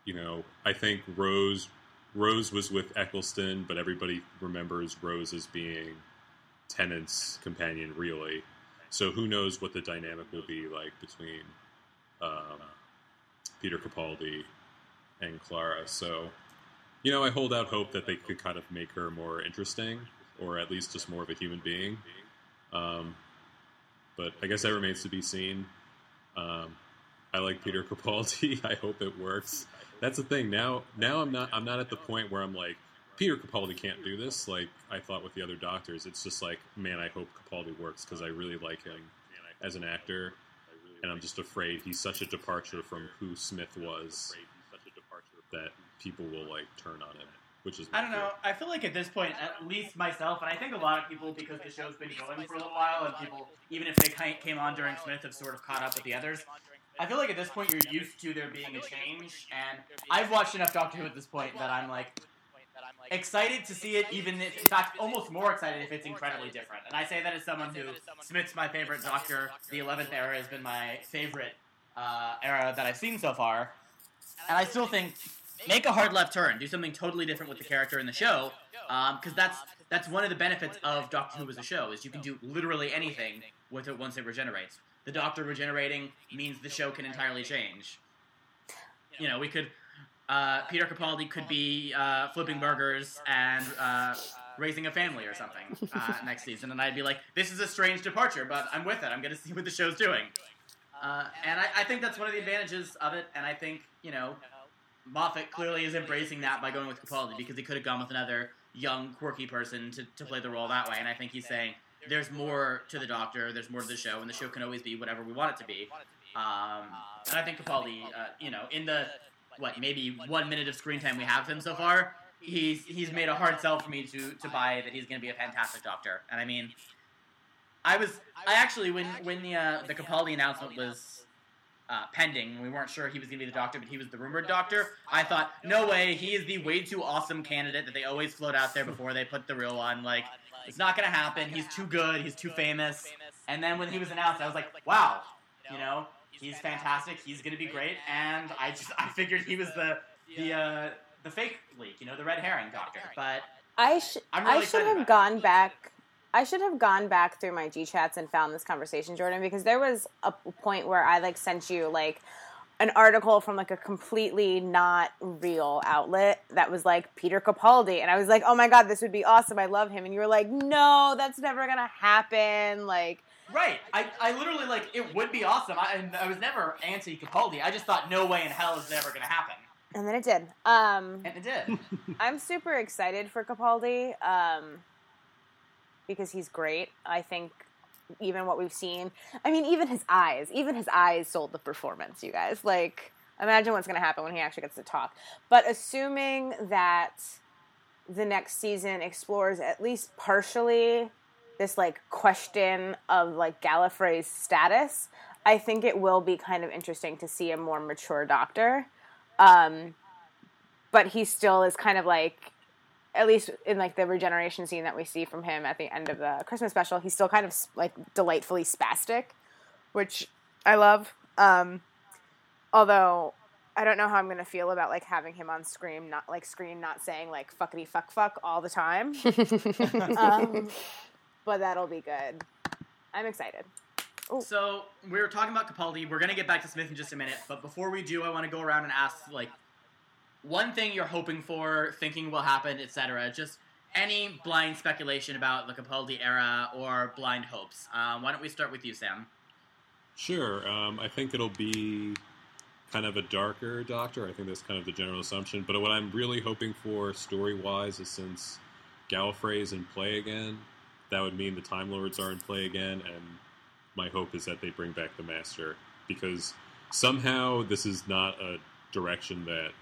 you know, I think Rose Rose was with Eccleston, but everybody remembers Rose as being Tennant's companion, really. So who knows what the dynamic will be like between um, Peter Capaldi and Clara. So, you know, I hold out hope that they could kind of make her more interesting, or at least just more of a human being. Um, but I guess that remains to be seen. Um, I like Peter Capaldi. I hope it works. That's the thing. Now, now I'm not, I'm not at the point where I'm like, Peter Capaldi can't do this. Like I thought with the other Doctors, it's just like, man, I hope Capaldi works. Cause I really like him as an actor. and I'm just afraid he's such a departure from who Smith was that people will, like, turn on him. Which is I don't know. Favorite. I feel like at this point, at least myself, and I think a lot of people, because the show's been going for a little while, and people, even if they came on during Smith, have sort of caught up with the others. I feel like at this point, you're used to there being a change, and I've watched enough Doctor Who at this point that I'm, like, excited to see it, even if, in fact, almost more excited if it's incredibly different. And I say that as someone who, Smith's my favorite Doctor, the eleventh era has been my favorite uh, era that I've seen so far, and I still think... Make a hard left turn. Do something totally different with the character in the show, because um, that's that's one of the benefits of Doctor Who as a show, is you can do literally anything with it once it regenerates. The Doctor regenerating means the show can entirely change. You know, we could... Uh, Peter Capaldi could be uh, flipping burgers and uh, raising a family or something uh, next season, and I'd be like, this is a strange departure, but I'm with it. I'm going to see what the show's doing. Uh, and I, I think that's one of the advantages of it, and I think, you know... Moffat clearly is embracing that by going with Capaldi, because he could have gone with another young, quirky person to, to play the role that way. And I think he's saying, there's more to the Doctor, there's more to the show, and the show can always be whatever we want it to be. Um, and I think Capaldi, uh, you know, in the, what, maybe one minute of screen time we have of him so far, he's he's made a hard sell for me to, to buy that he's going to be a fantastic Doctor. And I mean, I was, I actually, when, when the uh, the Capaldi announcement was... Uh, pending, we weren't sure he was going to be the Doctor, but he was the rumored Doctor. I thought, no way, he is the way too awesome candidate that they always float out there before they put the real one. Like, it's not going to happen. He's too good. He's too famous. And then when he was announced, I was like, wow, you know, he's fantastic. He's going to be great. And I just, I figured he was the the uh, the fake leak, you know, the red herring Doctor. But I sh- I'm really I should have gone back. I should have gone back through my G-Chats and found this conversation, Jordan, because there was a point where I, like, sent you, like, an article from, like, a completely not real outlet that was, like, Peter Capaldi. And I was like, oh, my God, this would be awesome. I love him. And you were like, no, that's never going to happen. Like... Right. I, I literally, like, it would be awesome. I, I was never anti-Capaldi. I just thought no way in hell is ever going to happen. And then it did. Um, and it did. I'm super excited for Capaldi. Um... Because he's great. I think even what we've seen, I mean, even his eyes, even his eyes sold the performance, you guys. Like, imagine what's going to happen when he actually gets to talk. But assuming that the next season explores at least partially this, like, question of, like, Gallifrey's status, I think it will be kind of interesting to see a more mature Doctor. Um, but he still is kind of like... At least in, like, the regeneration scene that we see from him at the end of the Christmas special, he's still kind of, like, delightfully spastic, which I love. Um, although I don't know how I'm going to feel about, like, having him on screen, not like screen, not saying, like, fuckity fuck fuck all the time. um, but that'll be good. I'm excited. Ooh. So we were talking about Capaldi. We're going to get back to Smith in just a minute, but before we do, I want to go around and ask, like, one thing you're hoping for, thinking will happen, et cetera. Just any blind speculation about the Capaldi era or blind hopes. Um, why don't we start with you, Sam? Sure. Um, I think it'll be kind of a darker Doctor. I think that's kind of the general assumption. But what I'm really hoping for story-wise is, since Gallifrey is in play again, that would mean the Time Lords are in play again. And my hope is that they bring back the Master. Because somehow this is not a direction that...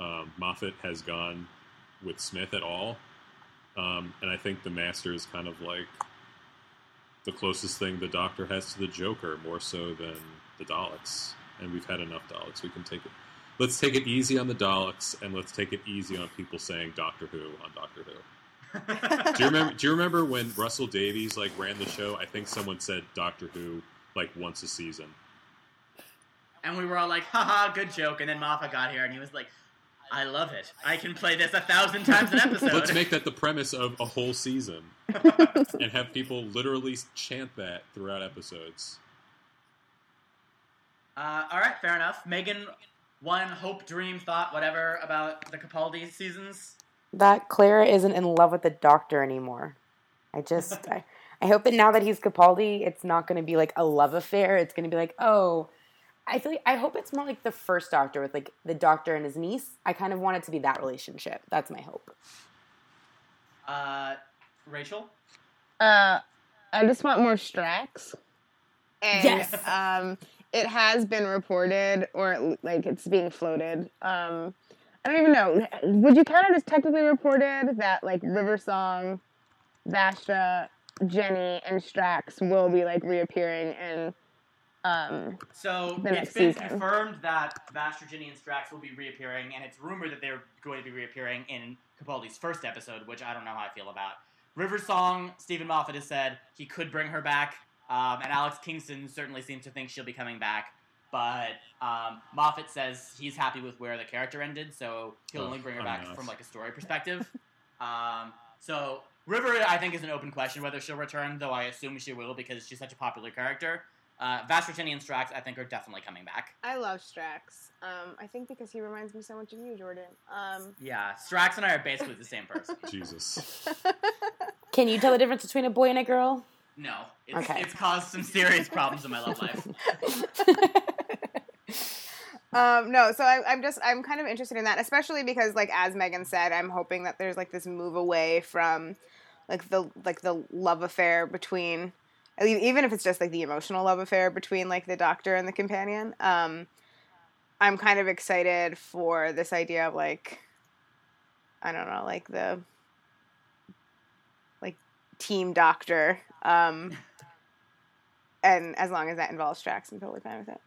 Um, Moffat has gone with Smith at all, um, and I think the Master is kind of like the closest thing the Doctor has to the Joker, more so than the Daleks, and we've had enough Daleks. We can take it let's take it easy on the Daleks, and let's take it easy on people saying Doctor Who on Doctor Who. do you remember do you remember when Russell Davies, like, ran the show? I think someone said Doctor Who, like, once a season, and we were all like, haha, good joke. And then Moffat got here and he was like, I love it. I can play this a thousand times an episode. Let's make that the premise of a whole season. And have people literally chant that throughout episodes. Uh, all right, fair enough. Megan, one hope, dream, thought, whatever about the Capaldi seasons? That Clara isn't in love with the Doctor anymore. I just, I, I hope that now that he's Capaldi, it's not going to be like a love affair. It's going to be like, oh... I feel like, I hope it's more like the first Doctor with, like, the Doctor and his niece. I kind of want it to be that relationship. That's my hope. Uh, Rachel? Uh, I just want more Strax. And, yes. um, it has been reported, or like it's being floated. Um, I don't even know. Would you count it as technically reported that like River Song, Vastra, Jenny, and Strax will be like reappearing in um, so the next season? So it's been confirmed that Vastra, Jenny, and Strax will be reappearing, and it's rumored that they're going to be reappearing in Capaldi's first episode, which I don't know how I feel about. River Song, Steven Moffat has said he could bring her back, um, and Alex Kingston certainly seems to think she'll be coming back. But um, Moffat says he's happy with where the character ended, so he'll oh, only bring her back enough. from like a story perspective. um, so River, I think, is an open question whether she'll return, though I assume she will because she's such a popular character. Uh, Vastra, Jenny, and Strax, I think, are definitely coming back. I love Strax. Um, I think because he reminds me so much of you, Jordan. Um, yeah, Strax and I are basically the same person. Jesus. Can you tell the difference between a boy and a girl? No. It's, okay. It's caused some serious problems in my love life. um, no, so I, I'm just, I'm kind of interested in that, especially because, like, as Megan said, I'm hoping that there's, like, this move away from, like, the like the love affair between... Even if it's just, like, the emotional love affair between, like, the Doctor and the companion, um, I'm kind of excited for this idea of, like, I don't know, like, the, like, team Doctor. Um, and as long as that involves Strax, I'm totally fine with it.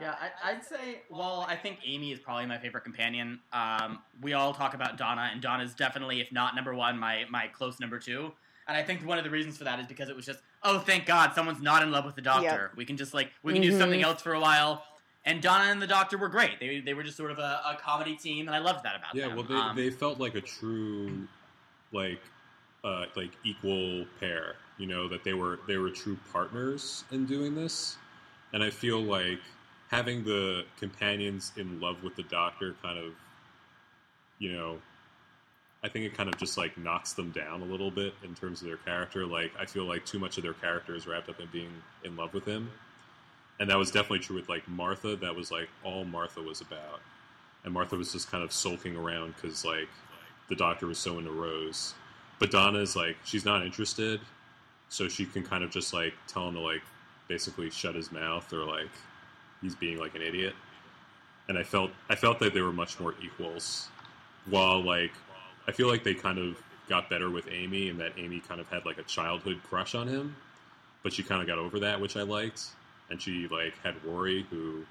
Yeah, I, I'd say, well, I think Amy is probably my favorite companion. Um, we all talk about Donna, and Donna's definitely, if not number one, my, my close number two. And I think one of the reasons for that is because it was just, oh, thank God, someone's not in love with the Doctor. Yep. We can just, like, we can mm-hmm. do something else for a while. And Donna and the Doctor were great. They they were just sort of a, a comedy team, and I loved that about yeah, them. Yeah, well, they, um, they felt like a true, like, uh, like equal pair, you know, that they were they were true partners in doing this. And I feel like having the companions in love with the Doctor kind of, you know... I think it kind of just, like, knocks them down a little bit in terms of their character. Like, I feel like too much of their character is wrapped up in being in love with him. And that was definitely true with, like, Martha. That was, like, all Martha was about. And Martha was just kind of sulking around because, like, the Doctor was so into Rose. But Donna's, like, she's not interested. So she can kind of just, like, tell him to, like, basically shut his mouth or, like, he's being, like, an idiot. And I felt, I felt that they were much more equals. While, like... I feel like they kind of got better with Amy and that Amy kind of had, like, a childhood crush on him. But she kind of got over that, which I liked. And she, like, had Rory, who...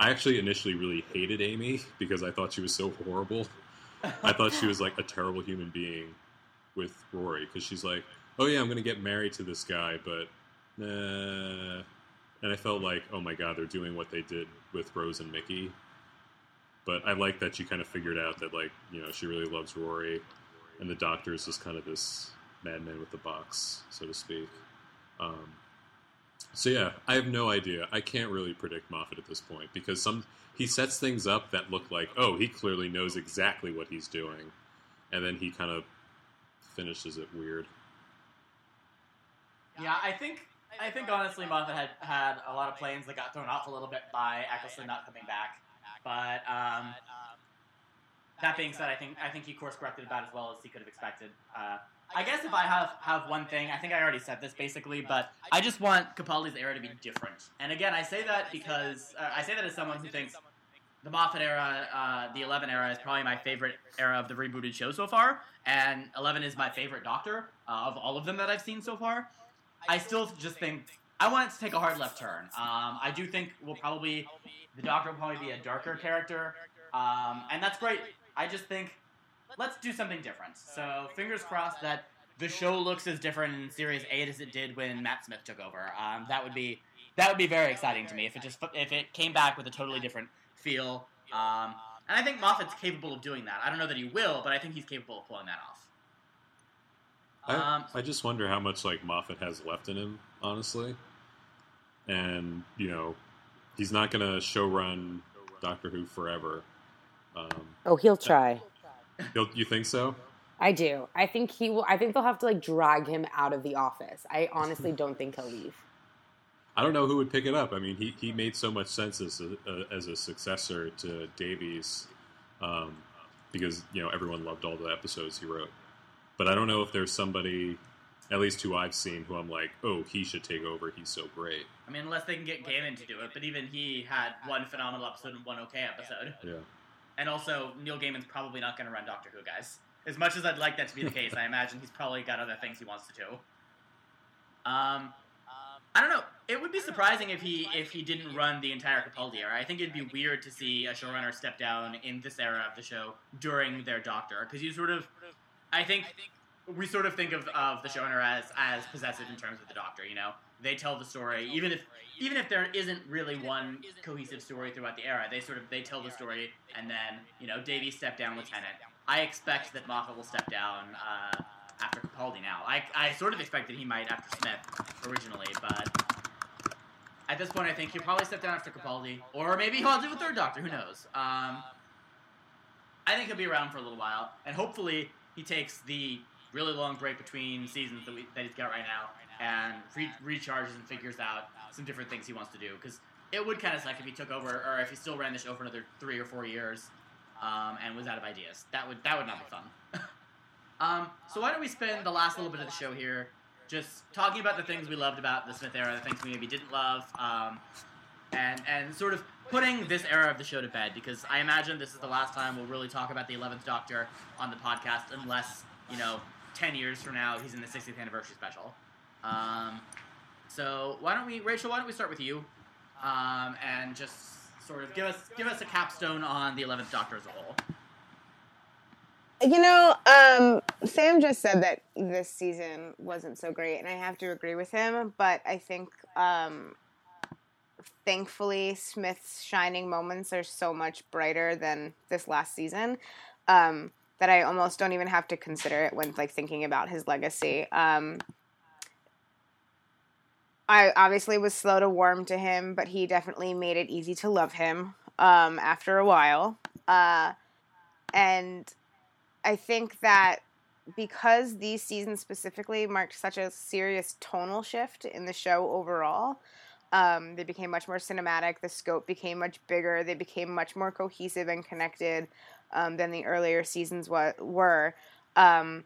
I actually initially really hated Amy because I thought she was so horrible. I thought she was, like, a terrible human being with Rory. Because she's like, oh, yeah, I'm going to get married to this guy, but... nah. And I felt like, oh, my God, they're doing what they did with Rose and Mickey. But I like that she kind of figured out that, like, you know, she really loves Rory, and the Doctor is just kind of this madman with the box, so to speak. Um, so, yeah, I have no idea. I can't really predict Moffat at this point, because some he sets things up that look like, oh, he clearly knows exactly what he's doing, and then he kind of finishes it weird. Yeah, I think, I think honestly, Moffat had, had a lot of plans that got thrown off a little bit by Eccleston not coming back. But um, that being said, I think I think he course corrected about as well as he could have expected. Uh, I guess if I have, have one thing, I think I already said this basically, but I just want Capaldi's era to be different. And again, I say that because uh, I say that as someone who thinks the Moffat era, uh, the Eleven era, is probably my favorite era of the rebooted show so far, and Eleven is my favorite Doctor uh, of all of them that I've seen so far. I still just think. I want it to take a hard left turn. Um, I do think we'll probably, the Doctor will probably be a darker character, um, and that's great. I just think, let's do something different. So, fingers crossed that the show looks as different in Series eight as it did when Matt Smith took over. Um, that would be that would be very exciting to me if it just if it came back with a totally different feel. Um, and I think Moffat's capable of doing that. I don't know that he will, but I think he's capable of pulling that off. Um, I, I just wonder how much like Moffat has left in him, honestly. And, you know, he's not going to showrun Doctor Who forever. Um, oh, he'll try. He'll, you think so? I do. I think he will. I think they'll have to, like, drag him out of the office. I honestly don't think he'll leave. I don't know who would pick it up. I mean, he, he made so much sense as a, uh, as a successor to Davies um, because, you know, everyone loved all the episodes he wrote. But I don't know if there's somebody at least who I've seen, who I'm like, oh, he should take over. He's so great. I mean, unless they can get Gaiman to do it, but even he had one phenomenal episode and one okay episode. Yeah. And also, Neil Gaiman's probably not going to run Doctor Who, guys. As much as I'd like that to be the case, I imagine he's probably got other things he wants to do. Um, I don't know. It would be surprising if he if he didn't run the entire Capaldi era. I think it'd be weird to see a showrunner step down in this era of the show during their Doctor, because you sort of, I think, we sort of think of, of the showrunner as as possessive in terms of the Doctor. You know, they tell the story, even if even if there isn't really one cohesive story throughout the era. They sort of they tell the story, and then you know, Davy stepped down with Tennant. I expect that Moffat will step down uh, after Capaldi now. I, I sort of expected he might after Smith originally, but at this point I think he'll probably step down after Capaldi, or maybe he'll do a third Doctor, who knows. Um, I think he'll be around for a little while, and hopefully he takes the really long break between seasons that, we, that he's got right now and re- recharges and figures out some different things he wants to do, because it would kind of suck if he took over, or if he still ran the show for another three or four years Um, and was out of ideas. That would that would not be fun. um, so why don't we spend the last little bit of the show here just talking about the things we loved about the Smith era, the things we maybe didn't love, um, and and sort of putting this era of the show to bed, because I imagine this is the last time we'll really talk about the eleventh Doctor on the podcast, unless, you know, ten years from now he's in the sixtieth anniversary special. Um, so why don't we, Rachel, why don't we start with you um, and just... Sort of give us give us a capstone on the eleventh Doctor as a whole. You know, um, Sam just said that this season wasn't so great, and I have to agree with him. But I think, um, thankfully, Smith's shining moments are so much brighter than this last season um, that I almost don't even have to consider it when like thinking about his legacy. Um, I obviously was slow to warm to him, but he definitely made it easy to love him um, after a while. Uh, and I think that because these seasons specifically marked such a serious tonal shift in the show overall, um, they became much more cinematic, the scope became much bigger, they became much more cohesive and connected um, than the earlier seasons wa- were. Um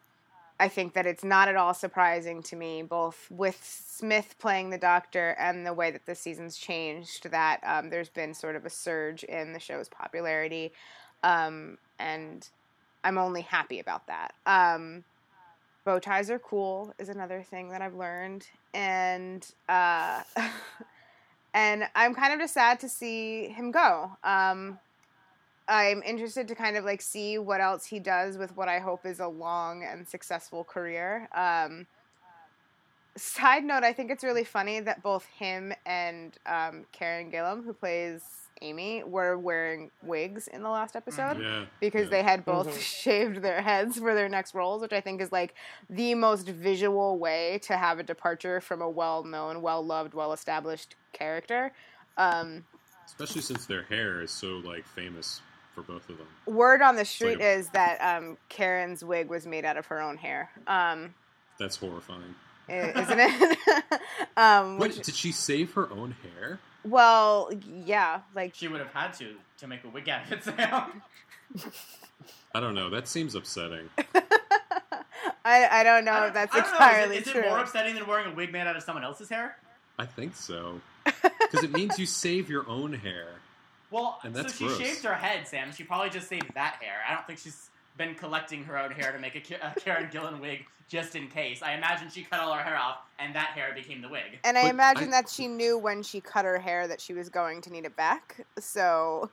I think that it's not at all surprising to me, both with Smith playing the Doctor and the way that the season's changed, that um, there's been sort of a surge in the show's popularity, um, and I'm only happy about that. Um, bow ties are cool is another thing that I've learned, and uh, and I'm kind of just sad to see him go. Um, I'm interested to kind of like see what else he does with what I hope is a long and successful career. Um, side note, I think it's really funny that both him and um, Karen Gillan, who plays Amy, were wearing wigs in the last episode yeah, because yeah. they had both mm-hmm. shaved their heads for their next roles, which I think is like the most visual way to have a departure from a well-known, well-loved, well-established character. Um, Especially since their hair is so like famous for both of them. Word on the street like a, is that um, Karen's wig was made out of her own hair. Um, that's horrifying, isn't it? um, Wait, which, did she save her own hair? Well, yeah, like she would have had to to make a wig out of it. Sound. I don't know. That seems upsetting. I I don't know I don't, if that's I don't entirely know. Is it, is true. Is it more upsetting than wearing a wig made out of someone else's hair? I think so. Because it means you save your own hair. Well, and that's so she gross. Shaved her head, Sam. She probably just saved that hair. I don't think she's been collecting her own hair to make a, a Karen Gillan wig just in case. I imagine she cut all her hair off, and that hair became the wig. And I but imagine I, that she knew when she cut her hair that she was going to need it back, so...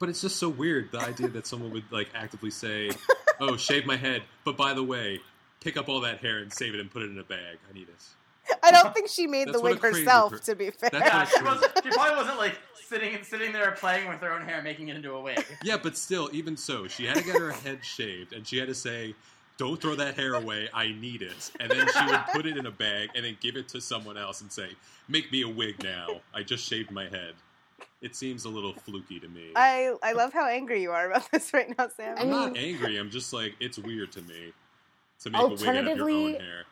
But it's just so weird, the idea that someone would, like, actively say, oh, shave my head, but by the way, pick up all that hair and save it and put it in a bag. I need it. I don't think she made that's the wig herself, per- to be fair. Yeah, she, was, she probably wasn't, like, sitting sitting there playing with her own hair, making it into a wig. Yeah, but still, even so, she had to get her head shaved, and she had to say, don't throw that hair away, I need it. And then she would put it in a bag and then give it to someone else and say, make me a wig now, I just shaved my head. It seems a little fluky to me. I, I love how angry you are about this right now, Sam. I'm not angry, I'm just like, it's weird to me to make a wig out of your own hair.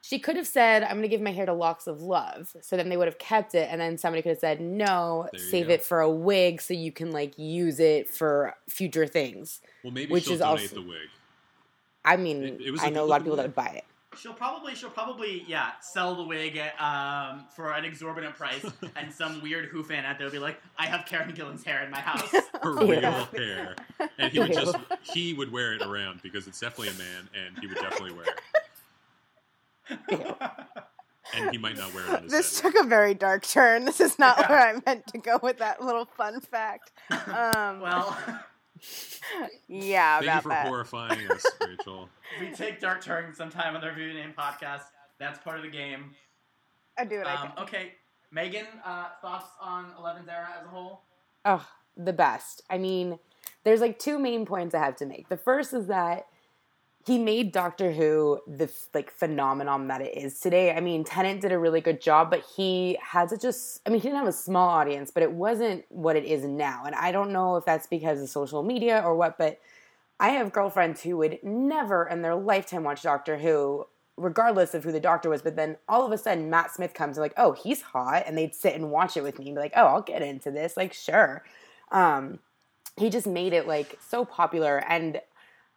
She could have said, I'm going to give my hair to Locks of Love. So then they would have kept it, and then somebody could have said, no, save go. it for a wig so you can, like, use it for future things. Well, maybe which she'll is donate also, the wig. I mean, it, it I know a lot of people wig. that would buy it. She'll probably, she'll probably, yeah, sell the wig um, for an exorbitant price, and some weird Who fan out there will be like, "I have Karen Gillan's hair in my house." Her real yeah. hair, and he would just, he would wear it around because it's definitely a man, and he would definitely wear it. And he might not wear it on his This head. Took a very dark turn. This is not yeah. where I meant to go with that little fun fact. Um, well. Yeah, about that. Thank you for horrifying us, Rachel. We take dark turns sometime on the Review Name podcast. That's part of the game. I do what um, I can. Okay, Megan, uh, thoughts on eleventh Era as a whole? Oh, the best. I mean, there's like two main points I have to make. The first is that he made Doctor Who the like phenomenon that it is today. I mean, Tennant did a really good job, but he had such a, I mean, he didn't have a small audience, but it wasn't what it is now. And I don't know if that's because of social media or what, but I have girlfriends who would never in their lifetime watch Doctor Who, regardless of who the doctor was. But then all of a sudden Matt Smith comes and like, oh, he's hot. And they'd sit and watch it with me and be like, oh, I'll get into this. Like, sure. Um, he just made it like so popular. And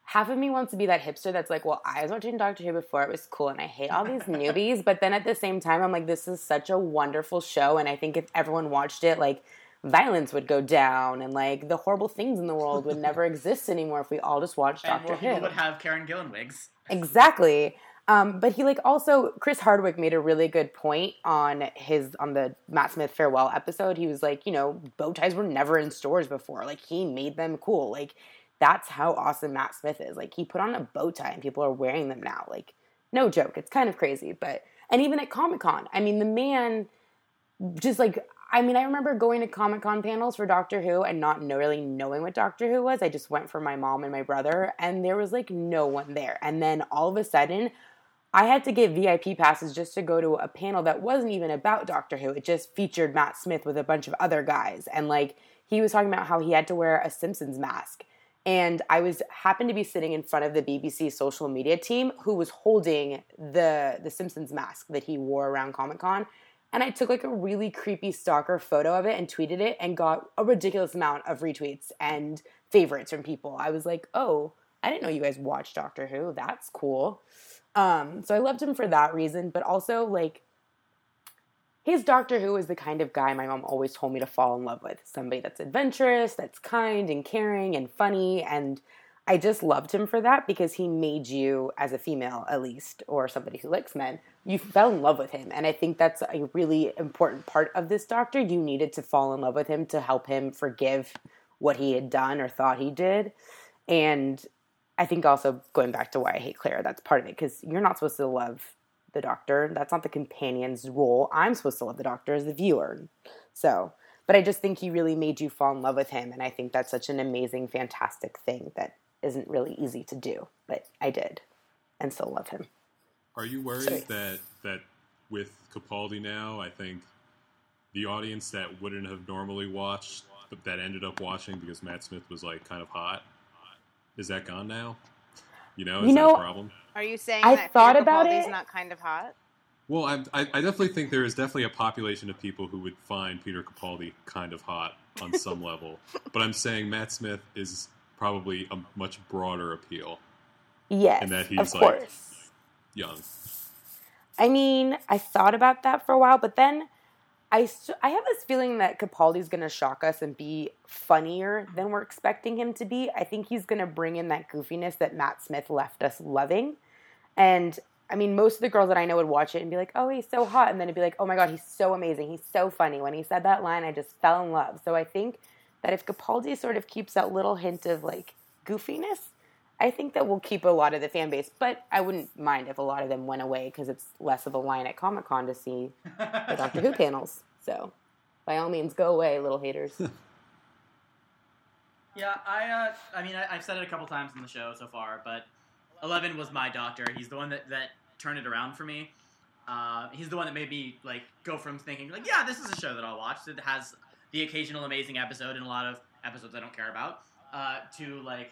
half of me wants to be that hipster that's like, well, I was watching Doctor Who before it was cool, and I hate all these newbies. But then at the same time, I'm like, this is such a wonderful show, and I think if everyone watched it, like, violence would go down, and, like, the horrible things in the world would never exist anymore if we all just watched and Doctor Who. And people would have Karen Gillan wigs. Exactly. Um, but he, like, also, Chris Hardwick made a really good point on his, on the Matt Smith farewell episode. He was like, you know, bow ties were never in stores before. Like, he made them cool. Like, that's how awesome Matt Smith is. Like, he put on a bow tie and people are wearing them now. Like, no joke. It's kind of crazy. But, and even at Comic-Con, I mean, the man just like, I mean, I remember going to Comic-Con panels for Doctor Who and not know, really knowing what Doctor Who was. I just went for my mom and my brother, and there was like no one there. And then all of a sudden, I had to get V I P passes just to go to a panel that wasn't even about Doctor Who. It just featured Matt Smith with a bunch of other guys. And like, he was talking about how he had to wear a Simpsons mask. And I was happened to be sitting in front of the B B C social media team who was holding the the Simpsons mask that he wore around Comic-Con. And I took like a really creepy stalker photo of it and tweeted it and got a ridiculous amount of retweets and favorites from people. I was like, oh, I didn't know you guys watched Doctor Who. That's cool. Um, so I loved him for that reason. But also like his Doctor Who is the kind of guy my mom always told me to fall in love with. Somebody that's adventurous, that's kind and caring and funny. And I just loved him for that because he made you, as a female at least, or somebody who likes men, you fell in love with him. And I think that's a really important part of this Doctor. You needed to fall in love with him to help him forgive what he had done or thought he did. And I think also going back to why I hate Clara, that's part of it, because you're not supposed to love the Doctor. That's not the companion's role. I'm supposed to love the Doctor as the viewer. So, but I just think he really made you fall in love with him, and I think that's such an amazing, fantastic thing that isn't really easy to do. But I did, and still love him. Are you worried Sorry. that that with Capaldi now, I think the audience that wouldn't have normally watched, but that ended up watching because Matt Smith was like kind of hot, is that gone now? You know, is you know, that a problem? Are you saying I that thought Peter about Capaldi's it? Not kind of hot? Well, I, I, I definitely think there is definitely a population of people who would find Peter Capaldi kind of hot on some level. But I'm saying Matt Smith is probably a much broader appeal. Yes, and that he's of like course. Young. I mean, I thought about that for a while, but then I, I have this feeling that Capaldi's going to shock us and be funnier than we're expecting him to be. I think he's going to bring in that goofiness that Matt Smith left us loving. And, I mean, most of the girls that I know would watch it and be like, oh, he's so hot. And then it'd be like, oh, my God, he's so amazing. He's so funny. When he said that line, I just fell in love. So I think that if Capaldi sort of keeps that little hint of, like, goofiness, I think that will keep a lot of the fan base. But I wouldn't mind if a lot of them went away because it's less of a line at Comic-Con to see the Doctor Who panels. So by all means, go away, little haters. Yeah, I uh, I mean, I, I've said it a couple times in the show so far, but Eleven was my doctor. He's the one that, that turned it around for me. Uh, he's the one that made me, like, go from thinking, like, yeah, this is a show that I'll watch that has the occasional amazing episode and a lot of episodes I don't care about, uh, to, like,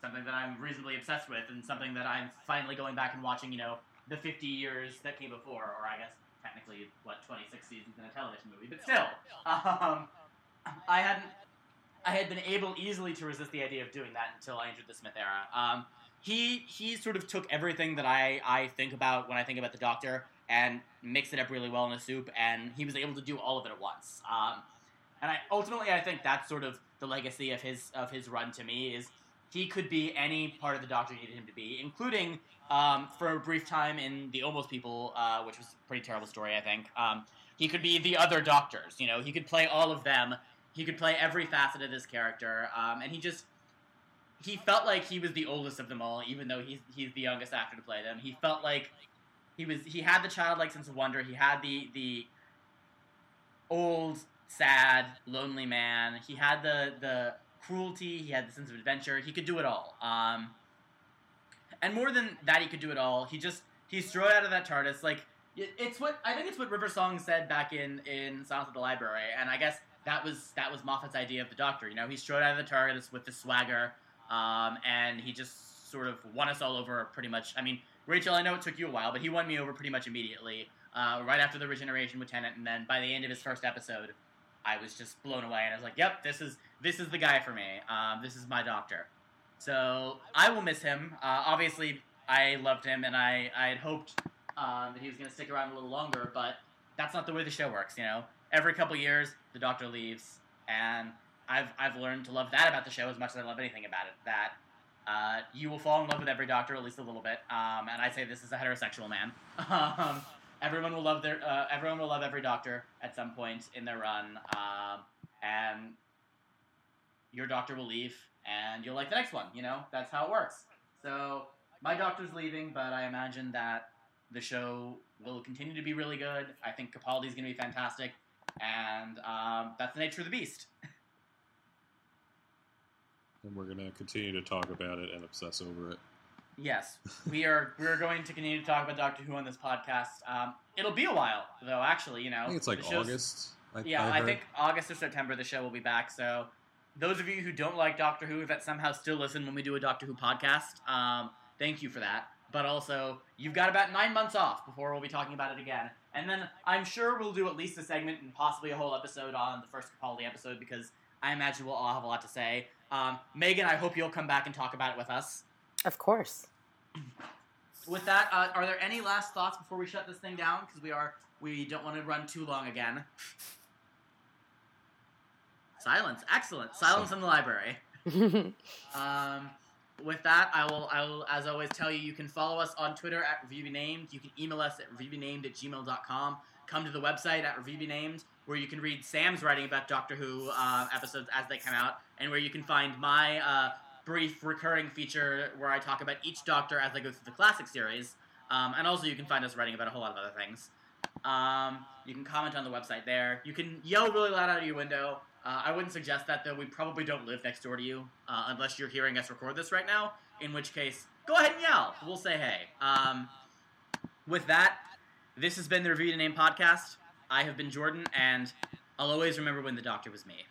something that I'm reasonably obsessed with and something that I'm finally going back and watching, you know, the fifty years that came before, or I guess technically, what, twenty-six seasons in a television movie, but still. Um, I hadn't I had been able easily to resist the idea of doing that until I entered the Smith era. Um, he he sort of took everything that I, I think about when I think about the Doctor and mixed it up really well in a soup, and he was able to do all of it at once. Um, and I ultimately, I think that's sort of the legacy of his of his run to me, is he could be any part of the Doctor you needed him to be, including um, for a brief time in The Almost People, uh, which was a pretty terrible story, I think. Um, he could be the other Doctors, you know, he could play all of them. He could play every facet of this character, um, and he just, he felt like he was the oldest of them all, even though he's he's the youngest actor to play them. He felt like he was, he had the childlike sense of wonder, he had the the old, sad, lonely man, he had the, the cruelty, he had the sense of adventure, he could do it all. Um, and more than that, he could do it all, he just, he's thrown out of that TARDIS, like, it's what, I think it's what River Song said back in, in Silence in the Library, and I guess... That was that was Moffat's idea of the Doctor. You know, he strode out of the TARDIS with the swagger, um, and he just sort of won us all over pretty much. I mean, Rachel, I know it took you a while, but he won me over pretty much immediately, uh, right after the regeneration with Tennant, and then by the end of his first episode, I was just blown away, and I was like, yep, this is this is the guy for me. Um, this is my Doctor. So I will miss him. Uh, obviously, I loved him, and I, I had hoped um, that he was going to stick around a little longer, but that's not the way the show works, you know? Every couple years, the Doctor leaves, and I've I've learned to love that about the show as much as I love anything about it, that uh, you will fall in love with every Doctor, at least a little bit, um, and I say this as a heterosexual man. um, everyone will love their uh, everyone will love every Doctor at some point in their run, um, and your Doctor will leave, and you'll like the next one, you know? That's how it works. So, my Doctor's leaving, but I imagine that the show will continue to be really good. I think Capaldi's going to be fantastic. And um, that's the nature of the beast. And we're going to continue to talk about it and obsess over it. Yes, we are. We're going to continue to talk about Doctor Who on this podcast. Um, it'll be a while, though. Actually, you know, I think it's like August. I, yeah, I, I think August or September the show will be back. So those of you who don't like Doctor Who that somehow still listen when we do a Doctor Who podcast, um, thank you for that. But also, you've got about nine months off before we'll be talking about it again. And then I'm sure we'll do at least a segment and possibly a whole episode on the first Capaldi episode, because I imagine we'll all have a lot to say. Um, Megan, I hope you'll come back and talk about it with us. Of course. With that, uh, are there any last thoughts before we shut this thing down? Because we are we don't want to run too long again. Silence. Excellent. Silence in the library. um... With that, I will, I will, as always, tell you, you can follow us on Twitter at ReviewBenamed. You can email us at reviewbenamed at gmail dot com. Come to the website at reviewbenamed, where you can read Sam's writing about Doctor Who uh, episodes as they come out, and where you can find my uh, brief recurring feature where I talk about each Doctor as I go through the classic series. Um, and also you can find us writing about a whole lot of other things. Um, you can comment on the website there. You can yell really loud out of your window. Uh, I wouldn't suggest that, though. We probably don't live next door to you, uh, unless you're hearing us record this right now, in which case, go ahead and yell. We'll say hey. Um, with that, this has been the Review to Name podcast. I have been Jordan, and I'll always remember when the Doctor was me.